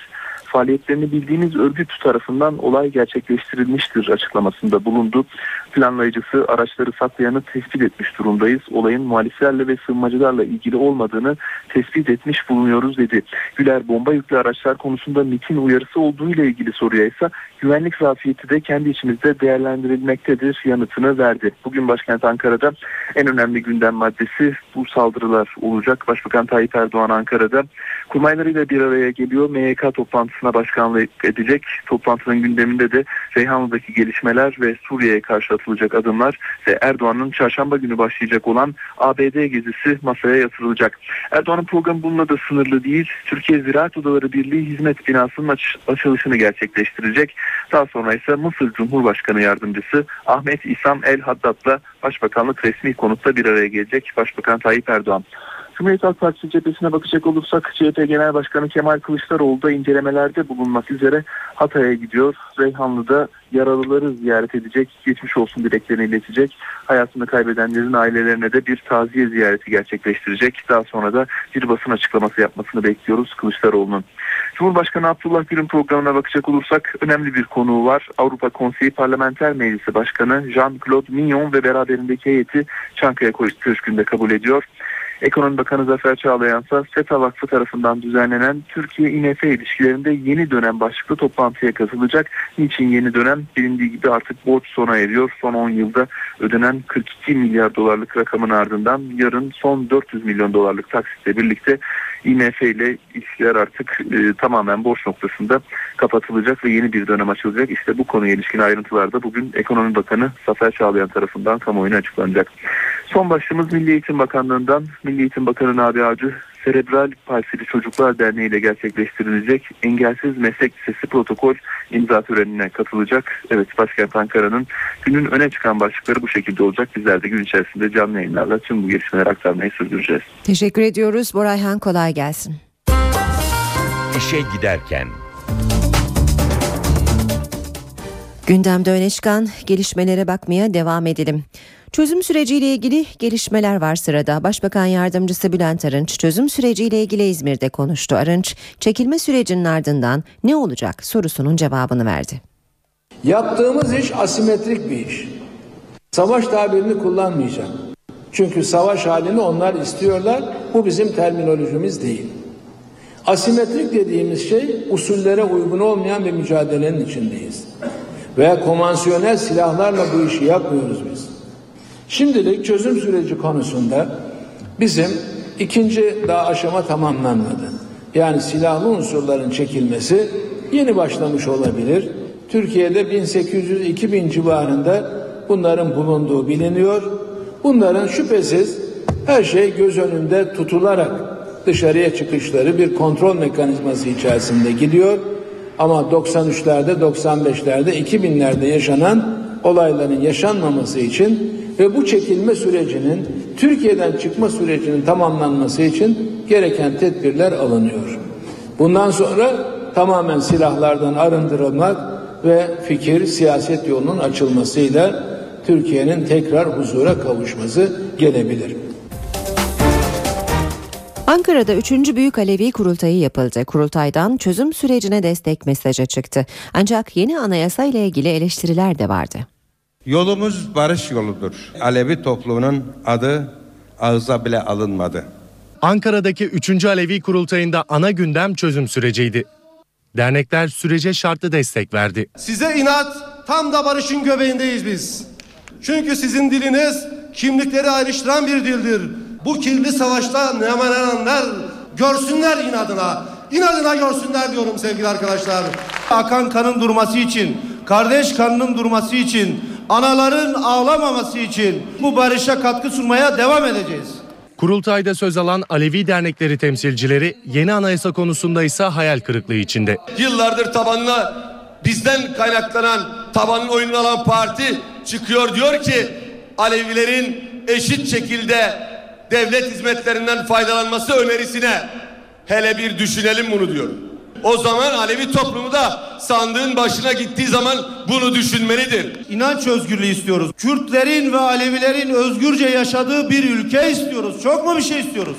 faaliyetlerini bildiğimiz örgüt tarafından olay gerçekleştirilmiştir açıklamasında bulundu. Planlayıcısı araçları saklayanı tespit etmiş durumdayız. Olayın muhaliflerle ve sığınmacılarla ilgili olmadığını tespit etmiş bulunuyoruz dedi. Güler bomba yüklü araçlar konusunda MİT'in uyarısı olduğuyla ilgili soruya ise güvenlik zafiyeti de kendi içimizde değerlendirilmektedir yanıtını verdi. Bugün başkent Ankara'da en önemli gündem maddesi bu saldırılar olacak. Başbakan Tayyip Erdoğan Ankara'da kurmaylarıyla bir araya geliyor. MYK toplantısına başkanlık edecek. Toplantının gündeminde de Reyhanlı'daki gelişmeler ve Suriye'ye karşı atılacak adımlar ve Erdoğan'ın çarşamba günü başlayacak olan ABD gezisi masaya yatırılacak. Erdoğan'ın programı bununla da sınırlı değil. Türkiye Ziraat Odaları Birliği Hizmet Binası'nın açılışını gerçekleştirecek. Daha sonra ise Mısır Cumhurbaşkanı Yardımcısı Ahmet İhsan El Haddad'la Başbakanlık resmi konutta bir araya gelecek Başbakan Tayyip Erdoğan. Cumhuriyet Halk Partisi cephesine bakacak olursak CHP Genel Başkanı Kemal Kılıçdaroğlu da incelemelerde bulunmak üzere Hatay'a gidiyor. Reyhanlı'da yaralıları ziyaret edecek, geçmiş olsun dileklerini iletecek. Hayatını kaybedenlerin ailelerine de bir taziye ziyareti gerçekleştirecek. Daha sonra da bir basın açıklaması yapmasını bekliyoruz Kılıçdaroğlu'nun. Cumhurbaşkanı Abdullah Gül'ün programına bakacak olursak önemli bir konuğu var. Avrupa Konseyi Parlamenter Meclisi Başkanı Jean-Claude Mignon ve beraberindeki heyeti Çankaya Köşkü'nde kabul ediyor. Ekonomi Bakanı Zafer Çağlayan'sa SETA Vakfı tarafından düzenlenen Türkiye-IMF ilişkilerinde yeni dönem başlıklı toplantıya katılacak. Niçin yeni dönem? Bilindiği gibi artık borç sona eriyor. Son 10 yılda ödenen 42 milyar dolarlık rakamın ardından yarın son 400 milyon dolarlık taksitle birlikte IMF ile ilişkiler artık tamamen borç noktasında kapatılacak ve yeni bir dönem açılacak. İşte bu konuya ilişkin ayrıntılarda bugün Ekonomi Bakanı Zafer Çağlayan tarafından kamuoyuna açıklanacak. Son başlığımız Milli Eğitim Bakanlığı'ndan. Milli Eğitim Bakanı Nabi Avcı, Serebral Palsili Çocuklar Derneği ile gerçekleştirilecek Engelsiz Meslek Lisesi Protokol imza törenine katılacak. Evet, başkent Ankara'nın günün öne çıkan başlıkları bu şekilde olacak. Bizler de gün içerisinde canlı yayınlarla tüm bu gelişmeleri aktarmayı sürdüreceğiz. Teşekkür ediyoruz. Borayhan, kolay gelsin. İşe giderken. Gündemde öne çıkan gelişmelere bakmaya devam edelim. Çözüm süreciyle ilgili gelişmeler var sırada. Başbakan Yardımcısı Bülent Arınç çözüm süreciyle ilgili İzmir'de konuştu. Arınç, çekilme sürecinin ardından ne olacak sorusunun cevabını verdi. Yaptığımız iş asimetrik bir iş. Savaş tabirini kullanmayacağım. Çünkü savaş halini onlar istiyorlar. Bu bizim terminolojimiz değil. Asimetrik dediğimiz şey usullere uygun olmayan bir mücadelenin içindeyiz. Ve konvansiyonel silahlarla bu işi yapmıyoruz biz. Şimdilik çözüm süreci konusunda bizim ikinci daha aşama tamamlanmadı. Yani silahlı unsurların çekilmesi yeni başlamış olabilir. Türkiye'de 1800-2000 civarında bunların bulunduğu biliniyor. Bunların şüphesiz her şey göz önünde tutularak dışarıya çıkışları bir kontrol mekanizması içerisinde gidiyor. Ama 93'lerde, 95'lerde, 2000'lerde yaşanan olayların yaşanmaması için ve bu çekilme sürecinin, Türkiye'den çıkma sürecinin tamamlanması için gereken tedbirler alınıyor. Bundan sonra tamamen silahlardan arındırılmak ve fikir, siyaset yolunun açılmasıyla Türkiye'nin tekrar huzura kavuşması gelebilir. Ankara'da 3. Büyük Alevi Kurultayı yapıldı. Kurultaydan çözüm sürecine destek mesajı çıktı. Ancak yeni anayasa ile ilgili eleştiriler de vardı. Yolumuz barış yoludur. Alevi toplumunun adı ağza bile alınmadı. Ankara'daki 3. Alevi Kurultayı'nda ana gündem çözüm süreciydi. Dernekler sürece şartlı destek verdi. Size inat, tam da barışın göbeğindeyiz biz. Çünkü sizin diliniz kimlikleri ayrıştıran bir dildir. Bu kirli savaşta nemenenler görsünler inadına. İnadına görsünler diyorum sevgili arkadaşlar. Akan kanın durması için, kardeş kanının durması için, anaların ağlamaması için bu barışa katkı sunmaya devam edeceğiz. Kurultayda söz alan Alevi dernekleri temsilcileri yeni anayasa konusunda ise hayal kırıklığı içinde. Yıllardır tabanına bizden kaynaklanan, tabanın oyununu alan parti çıkıyor diyor ki Alevilerin eşit şekilde devlet hizmetlerinden faydalanması önerisine hele bir düşünelim bunu diyor. O zaman Alevi toplumu da sandığın başına gittiği zaman bunu düşünmelidir. İnanç özgürlüğü istiyoruz. Kürtlerin ve Alevilerin özgürce yaşadığı bir ülke istiyoruz. Çok mu bir şey istiyoruz?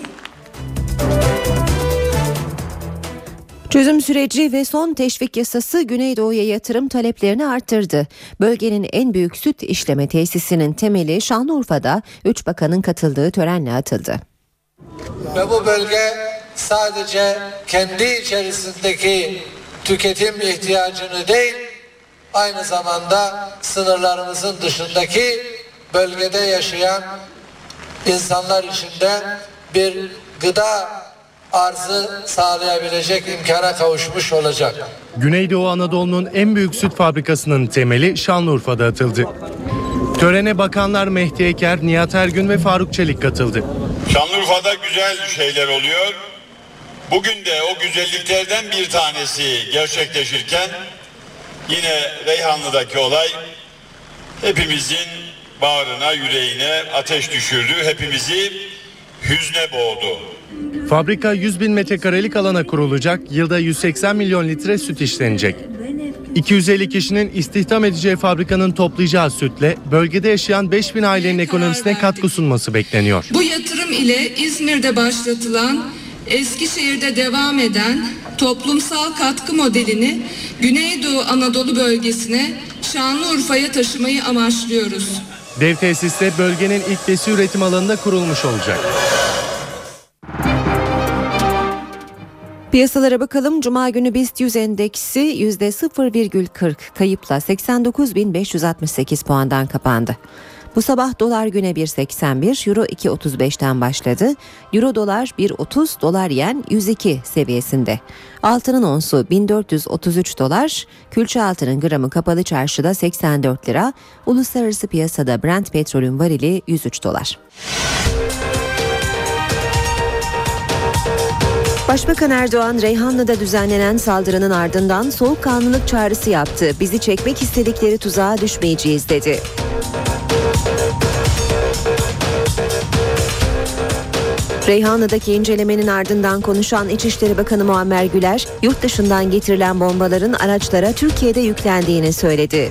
Çözüm süreci ve son teşvik yasası Güneydoğu'ya yatırım taleplerini artırdı. Bölgenin en büyük süt işleme tesisinin temeli Şanlıurfa'da 3 bakanın katıldığı törenle atıldı. Ve bu bölge sadece kendi içerisindeki tüketim ihtiyacını değil, aynı zamanda sınırlarımızın dışındaki bölgede yaşayan insanlar için de bir gıda arzı sağlayabilecek imkana kavuşmuş olacak. Güneydoğu Anadolu'nun en büyük süt fabrikasının temeli Şanlıurfa'da atıldı. Törene bakanlar Mehdi Eker, Nihat Ergün ve Faruk Çelik katıldı. Şanlıurfa'da güzel şeyler oluyor. Bugün de o güzelliklerden bir tanesi gerçekleşirken yine Reyhanlı'daki olay hepimizin bağrına, yüreğine ateş düşürdü. Hepimizi hüzne boğdu. Fabrika 100 bin metrekarelik alana kurulacak, yılda 180 milyon litre süt işlenecek. 250 kişinin istihdam edeceği fabrikanın toplayacağı sütle bölgede yaşayan 5 bin ailenin ekonomisine katkı sunması bekleniyor. Bu yatırım ile İzmir'de başlatılan, Eskişehir'de devam eden toplumsal katkı modelini Güneydoğu Anadolu bölgesine, Şanlıurfa'ya taşımayı amaçlıyoruz. Dev tesis de bölgenin ilk besi üretim alanında kurulmuş olacak. Piyasalara bakalım. Cuma günü BIST 100 endeksi %0,40 kayıpla 89.568 puandan kapandı. Bu sabah dolar güne 1.81, euro 2.35'ten başladı. Euro dolar 1.30, dolar yen 102 seviyesinde. Altının onsu 1433 dolar, külçe altının gramı kapalı çarşıda 84 lira, uluslararası piyasada Brent petrolün varili 103 dolar. Başbakan Erdoğan, Reyhanlı'da düzenlenen saldırının ardından soğukkanlılık çağrısı yaptı. Bizi çekmek istedikleri tuzağa düşmeyeceğiz dedi. Reyhanlı'daki incelemenin ardından konuşan İçişleri Bakanı Muammer Güler, yurt dışından getirilen bombaların araçlara Türkiye'de yüklendiğini söyledi.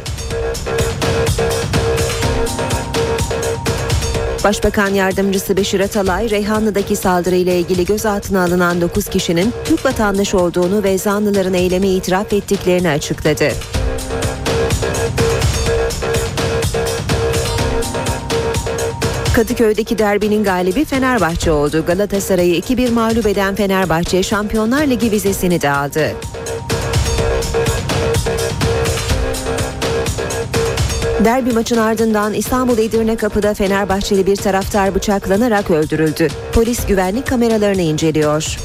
Başbakan Yardımcısı Beşir Atalay, Reyhanlı'daki saldırıyla ilgili gözaltına alınan 9 kişinin Türk vatandaşı olduğunu ve zanlıların eylemi itiraf ettiklerini açıkladı. Kadıköy'deki derbinin galibi Fenerbahçe oldu. Galatasaray'ı 2-1 mağlup eden Fenerbahçe, Şampiyonlar Ligi vizesini de aldı. Derbi maçın ardından İstanbul Edirnekapı'da Fenerbahçeli bir taraftar bıçaklanarak öldürüldü. Polis güvenlik kameralarını inceliyor.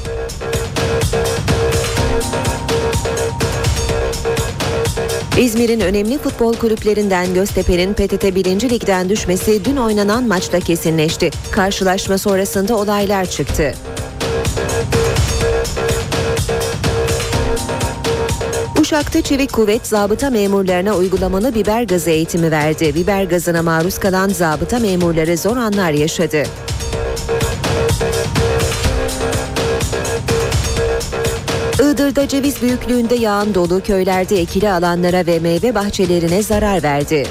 İzmir'in önemli futbol kulüplerinden Göztepe'nin PTT 1. Lig'den düşmesi dün oynanan maçla kesinleşti. Karşılaşma sonrasında olaylar çıktı. Uşak'ta Çevik Kuvvet zabıta memurlarına uygulamalı biber gazı eğitimi verdi. Biber gazına maruz kalan zabıta memurları zor anlar yaşadı. Iğdır'da ceviz büyüklüğünde yağan dolu köylerde ekili alanlara ve meyve bahçelerine zarar verdi.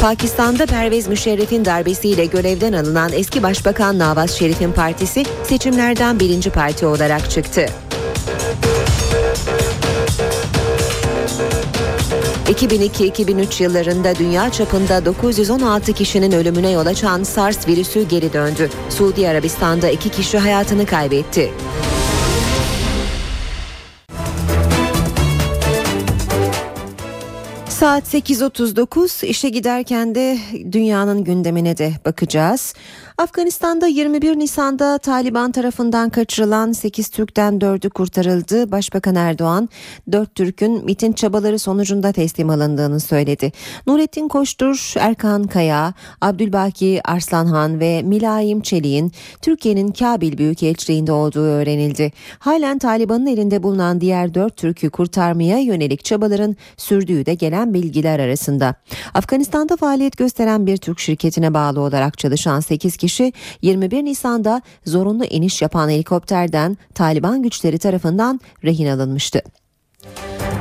Pakistan'da Pervez Müşerref'in darbesiyle görevden alınan eski başbakan Nawaz Şerif'in partisi seçimlerden birinci parti olarak çıktı. 2002-2003 yıllarında dünya çapında 916 kişinin ölümüne yol açan SARS virüsü geri döndü. Suudi Arabistan'da 2 kişi hayatını kaybetti. Saat 8.39, işe giderken de dünyanın gündemine de bakacağız. Afganistan'da 21 Nisan'da Taliban tarafından kaçırılan 8 Türk'ten 4'ü kurtarıldı. Başbakan Erdoğan 4 Türk'ün miting çabaları sonucunda teslim alındığını söyledi. Nurettin Koçtur, Erkan Kaya, Abdülbaki Arslanhan ve Mülayim Çelik'in Türkiye'nin Kabil Büyükelçiliği'nde olduğu öğrenildi. Halen Taliban'ın elinde bulunan diğer 4 Türk'ü kurtarmaya yönelik çabaların sürdüğü de gelen bilgiler arasında. Afganistan'da faaliyet gösteren bir Türk şirketine bağlı olarak çalışan 8 kişi 21 Nisan'da zorunlu iniş yapan helikopterden Taliban güçleri tarafından rehin alınmıştı.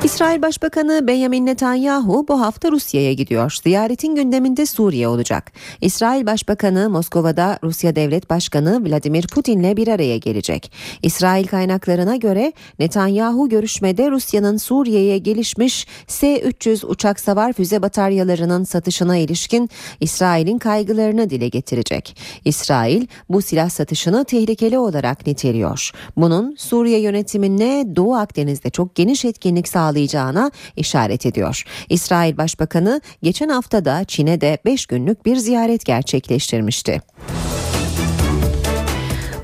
İsrail Başbakanı Benjamin Netanyahu bu hafta Rusya'ya gidiyor. Ziyaretin gündeminde Suriye olacak. İsrail Başbakanı Moskova'da Rusya Devlet Başkanı Vladimir Putin'le bir araya gelecek. İsrail kaynaklarına göre Netanyahu görüşmede Rusya'nın Suriye'ye gelişmiş S-300 uçak savar füze bataryalarının satışına ilişkin İsrail'in kaygılarını dile getirecek. İsrail bu silah satışını tehlikeli olarak niteliyor. Bunun Suriye yönetimine Doğu Akdeniz'de çok geniş etkinlik sağlayacağına işaret ediyor. İsrail Başbakanı geçen hafta da Çin'e de 5 günlük bir ziyaret gerçekleştirmişti.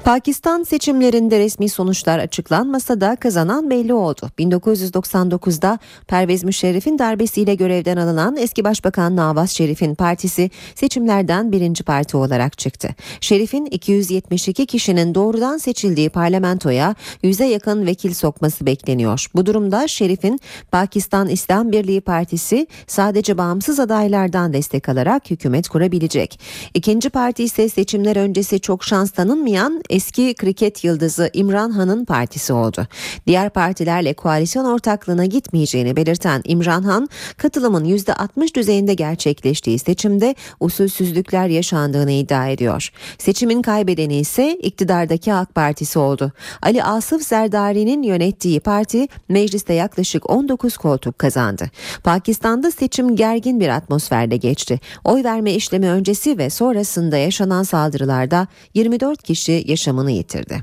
Pakistan seçimlerinde resmi sonuçlar açıklanmasa da kazanan belli oldu. 1999'da Pervez Müşerrif'in darbesiyle görevden alınan eski Başbakan Nawaz Şerif'in partisi seçimlerden birinci parti olarak çıktı. Şerif'in 272 kişinin doğrudan seçildiği parlamentoya 100'e yakın vekil sokması bekleniyor. Bu durumda Şerif'in Pakistan İslam Birliği Partisi sadece bağımsız adaylardan destek alarak hükümet kurabilecek. İkinci parti ise seçimler öncesi çok şans tanınmayan eski kriket yıldızı İmran Han'ın partisi oldu. Diğer partilerle koalisyon ortaklığına gitmeyeceğini belirten İmran Han, katılımın %60 düzeyinde gerçekleştiği seçimde usulsüzlükler yaşandığını iddia ediyor. Seçimin kaybedeni ise iktidardaki AK Partisi oldu. Ali Asif Zerdari'nin yönettiği parti mecliste yaklaşık 19 koltuk kazandı. Pakistan'da seçim gergin bir atmosferde geçti. Oy verme işlemi öncesi ve sonrasında yaşanan saldırılarda 24 kişi yaşamını yitirdi.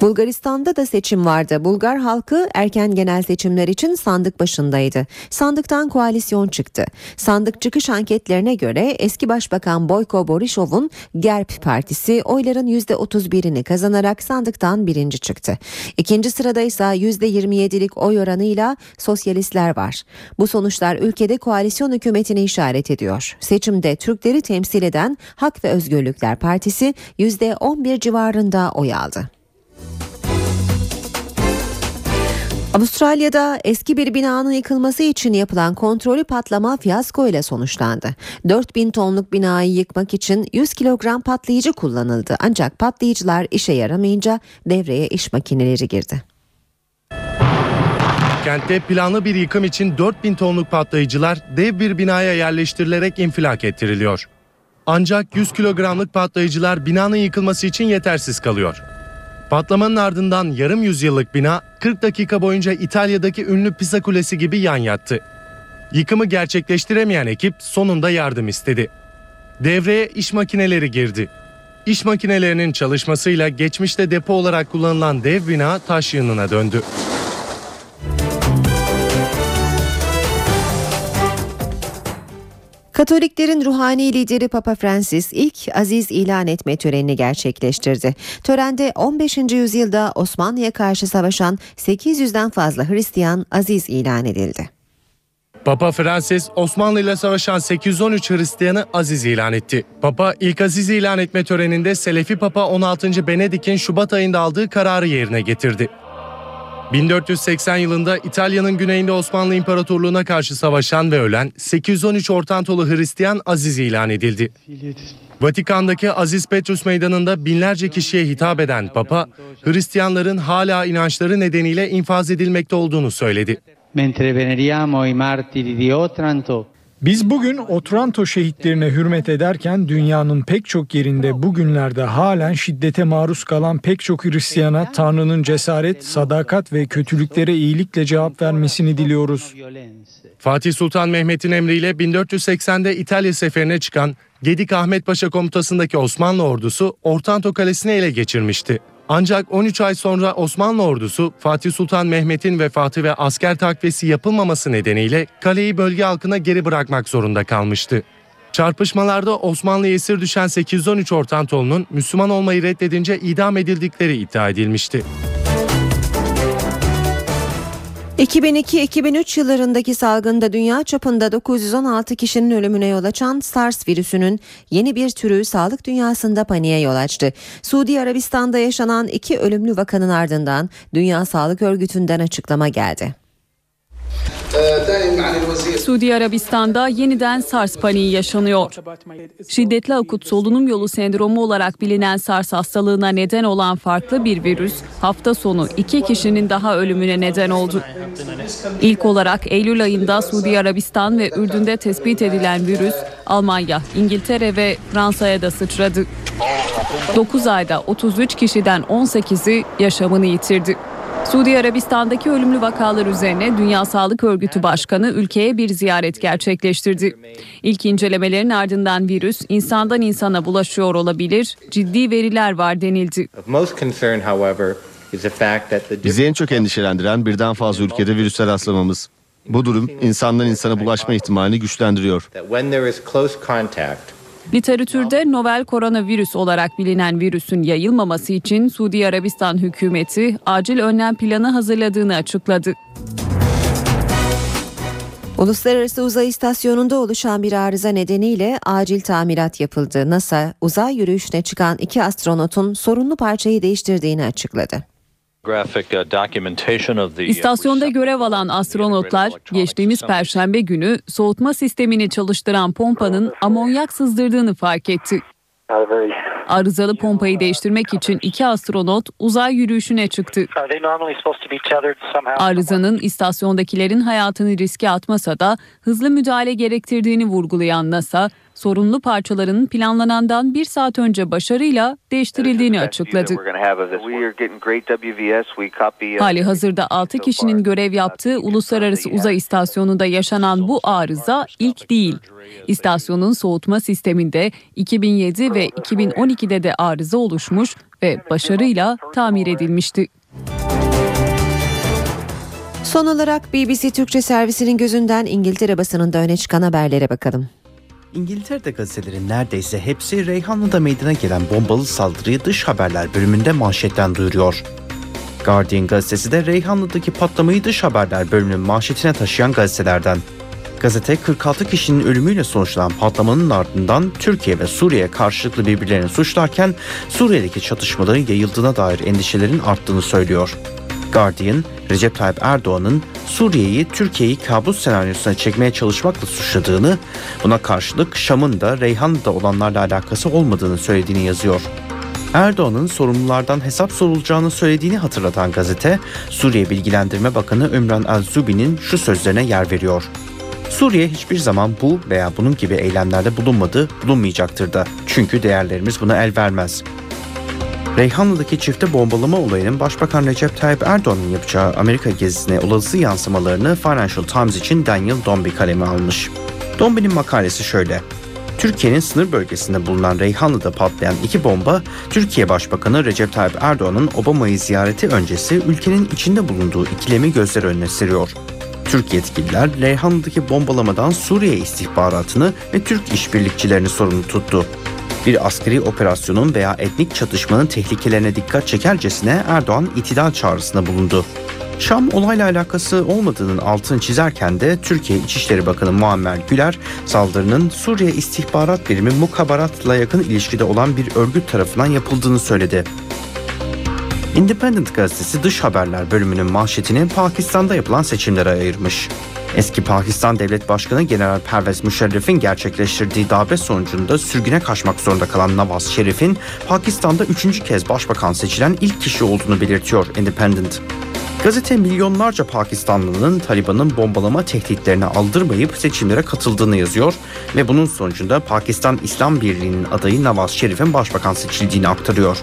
Bulgaristan'da da seçim vardı. Bulgar halkı erken genel seçimler için sandık başındaydı. Sandıktan koalisyon çıktı. Sandık çıkış anketlerine göre eski Başbakan Boyko Borisov'un GERB Partisi oyların %31'ini kazanarak sandıktan birinci çıktı. İkinci sırada ise %27'lik oy oranıyla sosyalistler var. Bu sonuçlar ülkede koalisyon hükümetini işaret ediyor. Seçimde Türkleri temsil eden Hak ve Özgürlükler Partisi %11 civarında oy aldı. Avustralya'da eski bir binanın yıkılması için yapılan kontrollü patlama fiyasko ile sonuçlandı. 4000 tonluk binayı yıkmak için 100 kilogram patlayıcı kullanıldı. Ancak patlayıcılar işe yaramayınca devreye iş makineleri girdi. Kentte planlı bir yıkım için 4000 tonluk patlayıcılar dev bir binaya yerleştirilerek infilak ettiriliyor. Ancak 100 kilogramlık patlayıcılar binanın yıkılması için yetersiz kalıyor. Patlamanın ardından yarım yüzyıllık bina 40 dakika boyunca İtalya'daki ünlü Pisa Kulesi gibi yan yattı. Yıkımı gerçekleştiremeyen ekip sonunda yardım istedi. Devreye iş makineleri girdi. İş makinelerinin çalışmasıyla geçmişte depo olarak kullanılan dev bina taş yığınına döndü. Katoliklerin ruhani lideri Papa Francis ilk aziz ilan etme törenini gerçekleştirdi. Törende 15. yüzyılda Osmanlı'ya karşı savaşan 800'den fazla Hristiyan aziz ilan edildi. Papa Francis Osmanlı ile savaşan 813 Hristiyan'ı aziz ilan etti. Papa ilk aziz ilan etme töreninde Selefi Papa 16. Benedik'in Şubat ayında aldığı kararı yerine getirdi. 1480 yılında İtalya'nın güneyinde Osmanlı İmparatorluğu'na karşı savaşan ve ölen 813 Ortantolu Hristiyan aziz ilan edildi. Vatikan'daki Aziz Petrus Meydanı'nda binlerce kişiye hitap eden Papa, Hristiyanların hala inançları nedeniyle infaz edilmekte olduğunu söyledi. Biz bugün Otranto şehitlerine hürmet ederken dünyanın pek çok yerinde bugünlerde halen şiddete maruz kalan pek çok Hristiyan'a Tanrı'nın cesaret, sadakat ve kötülüklere iyilikle cevap vermesini diliyoruz. Fatih Sultan Mehmet'in emriyle 1480'de İtalya seferine çıkan Gedik Ahmet Paşa komutasındaki Osmanlı ordusu Ortanto Kalesi'ni ele geçirmişti. Ancak 13 ay sonra Osmanlı ordusu Fatih Sultan Mehmet'in vefatı ve asker takviyesi yapılmaması nedeniyle kaleyi bölge halkına geri bırakmak zorunda kalmıştı. Çarpışmalarda Osmanlı'ya esir düşen 813 Ortantolu'nun Müslüman olmayı reddedince idam edildikleri iddia edilmişti. 2002-2003 yıllarındaki salgında dünya çapında 916 kişinin ölümüne yol açan SARS virüsünün yeni bir türü sağlık dünyasında paniğe yol açtı. Suudi Arabistan'da yaşanan 2 ölümlü vakanın ardından Dünya Sağlık Örgütü'nden açıklama geldi. Suudi Arabistan'da yeniden SARS paniği yaşanıyor. Şiddetli akut solunum yolu sendromu olarak bilinen SARS hastalığına neden olan farklı bir virüs hafta sonu 2 kişinin daha ölümüne neden oldu. İlk olarak Eylül ayında Suudi Arabistan ve Ürdün'de tespit edilen virüs Almanya, İngiltere ve Fransa'ya da sıçradı. 9 ayda 33 kişiden 18'i yaşamını yitirdi. Suudi Arabistan'daki ölümlü vakalar üzerine Dünya Sağlık Örgütü Başkanı ülkeye bir ziyaret gerçekleştirdi. İlk incelemelerin ardından virüs insandan insana bulaşıyor olabilir, ciddi veriler var denildi. Bizi en çok endişelendiren birden fazla ülkede virüse rastlamamız. Bu durum insandan insana bulaşma ihtimalini güçlendiriyor. Literatürde novel koronavirüs olarak bilinen virüsün yayılmaması için Suudi Arabistan hükümeti acil önlem planı hazırladığını açıkladı. Uluslararası Uzay İstasyonu'nda oluşan bir arıza nedeniyle acil tamirat yapıldı. NASA, uzay yürüyüşüne çıkan 2 astronotun sorunlu parçayı değiştirdiğini açıkladı. İstasyonda görev alan astronotlar geçtiğimiz Perşembe günü soğutma sistemini çalıştıran pompanın amonyak sızdırdığını fark etti. Arızalı pompayı değiştirmek için 2 astronot uzay yürüyüşüne çıktı. Arızanın istasyondakilerin hayatını riske atmasa da hızlı müdahale gerektirdiğini vurgulayan NASA, sorunlu parçaların planlanandan 1 saat önce başarıyla değiştirildiğini açıkladı. Hali hazırda 6 kişinin görev yaptığı Uluslararası Uzay İstasyonu'nda yaşanan bu arıza ilk değil. İstasyonun soğutma sisteminde 2007 ve 2012'de de arıza oluşmuş ve başarıyla tamir edilmişti. Son olarak BBC Türkçe servisinin gözünden İngiltere basınında öne çıkan haberlere bakalım. İngiltere'de gazetelerin neredeyse hepsi Reyhanlı'da meydana gelen bombalı saldırıyı dış haberler bölümünde manşetten duyuruyor. Guardian gazetesi de Reyhanlı'daki patlamayı dış haberler bölümünün manşetine taşıyan gazetelerden. Gazete 46 kişinin ölümüyle sonuçlanan patlamanın ardından Türkiye ve Suriye karşılıklı birbirlerini suçlarken Suriye'deki çatışmaların yayıldığına dair endişelerin arttığını söylüyor. Guardian, Recep Tayyip Erdoğan'ın Suriye'yi, Türkiye'yi kabus senaryosuna çekmeye çalışmakla suçladığını, buna karşılık Şam'ın da Reyhanlı'da olanlarla alakası olmadığını söylediğini yazıyor. Erdoğan'ın sorumlulardan hesap sorulacağını söylediğini hatırlatan gazete, Suriye Bilgilendirme Bakanı Ümran El-Zubi'nin şu sözlerine yer veriyor. Suriye hiçbir zaman bu veya bunun gibi eylemlerde bulunmadı, bulunmayacaktır da. Çünkü değerlerimiz buna el vermez. Reyhanlı'daki çifte bombalama olayının Başbakan Recep Tayyip Erdoğan'ın yapacağı Amerika gezisine olası yansımalarını Financial Times için Daniel Dombey kaleme almış. Dombey'nin makalesi şöyle. Türkiye'nin sınır bölgesinde bulunan Reyhanlı'da patlayan 2 bomba, Türkiye Başbakanı Recep Tayyip Erdoğan'ın Obama'yı ziyareti öncesi ülkenin içinde bulunduğu ikilemi gözler önüne seriyor. Türk yetkililer Reyhanlı'daki bombalamadan Suriye istihbaratını ve Türk işbirlikçilerini sorumlu tuttu. Bir askeri operasyonun veya etnik çatışmanın tehlikelerine dikkat çekercesine Erdoğan itidal çağrısında bulundu. Şam olayla alakası olmadığının altını çizerken de Türkiye İçişleri Bakanı Muammer Güler saldırının Suriye İstihbarat Birimi Mukabarat'la yakın ilişkide olan bir örgüt tarafından yapıldığını söyledi. Independent gazetesi dış haberler bölümünün manşetini Pakistan'da yapılan seçimlere ayırmış. Eski Pakistan Devlet Başkanı General Pervez Musharraf'ın gerçekleştirdiği darbe sonucunda sürgüne kaçmak zorunda kalan Nawaz Şerif'in Pakistan'da 3. kez başbakan seçilen ilk kişi olduğunu belirtiyor Independent. Gazete milyonlarca Pakistanlı'nın Taliban'ın bombalama tehditlerini aldırmayıp seçimlere katıldığını yazıyor ve bunun sonucunda Pakistan İslam Birliği'nin adayı Nawaz Şerif'in başbakan seçildiğini aktarıyor.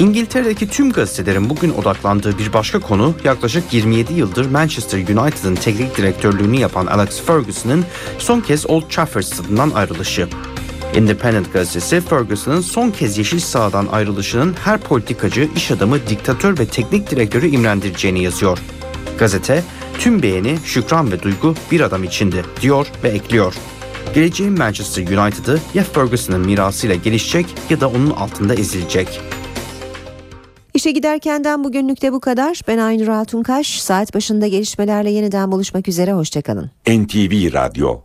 İngiltere'deki tüm gazetelerin bugün odaklandığı bir başka konu yaklaşık 27 yıldır Manchester United'ın teknik direktörlüğünü yapan Alex Ferguson'ın son kez Old Trafford stadından ayrılışı. Independent gazetesi Ferguson'ın son kez yeşil sahadan ayrılışının her politikacı, iş adamı, diktatör ve teknik direktörü imrendireceğini yazıyor. Gazete tüm beğeni, şükran ve duygu bir adam içindi diyor ve ekliyor. Geleceğin Manchester United'ı ya Ferguson'ın mirasıyla gelişecek ya da onun altında ezilecek. İşe giderkenden bugünlük de bu kadar. Ben Aynur Altunkaş. Saat başında gelişmelerle yeniden buluşmak üzere. Hoşçakalın. NTV Radyo.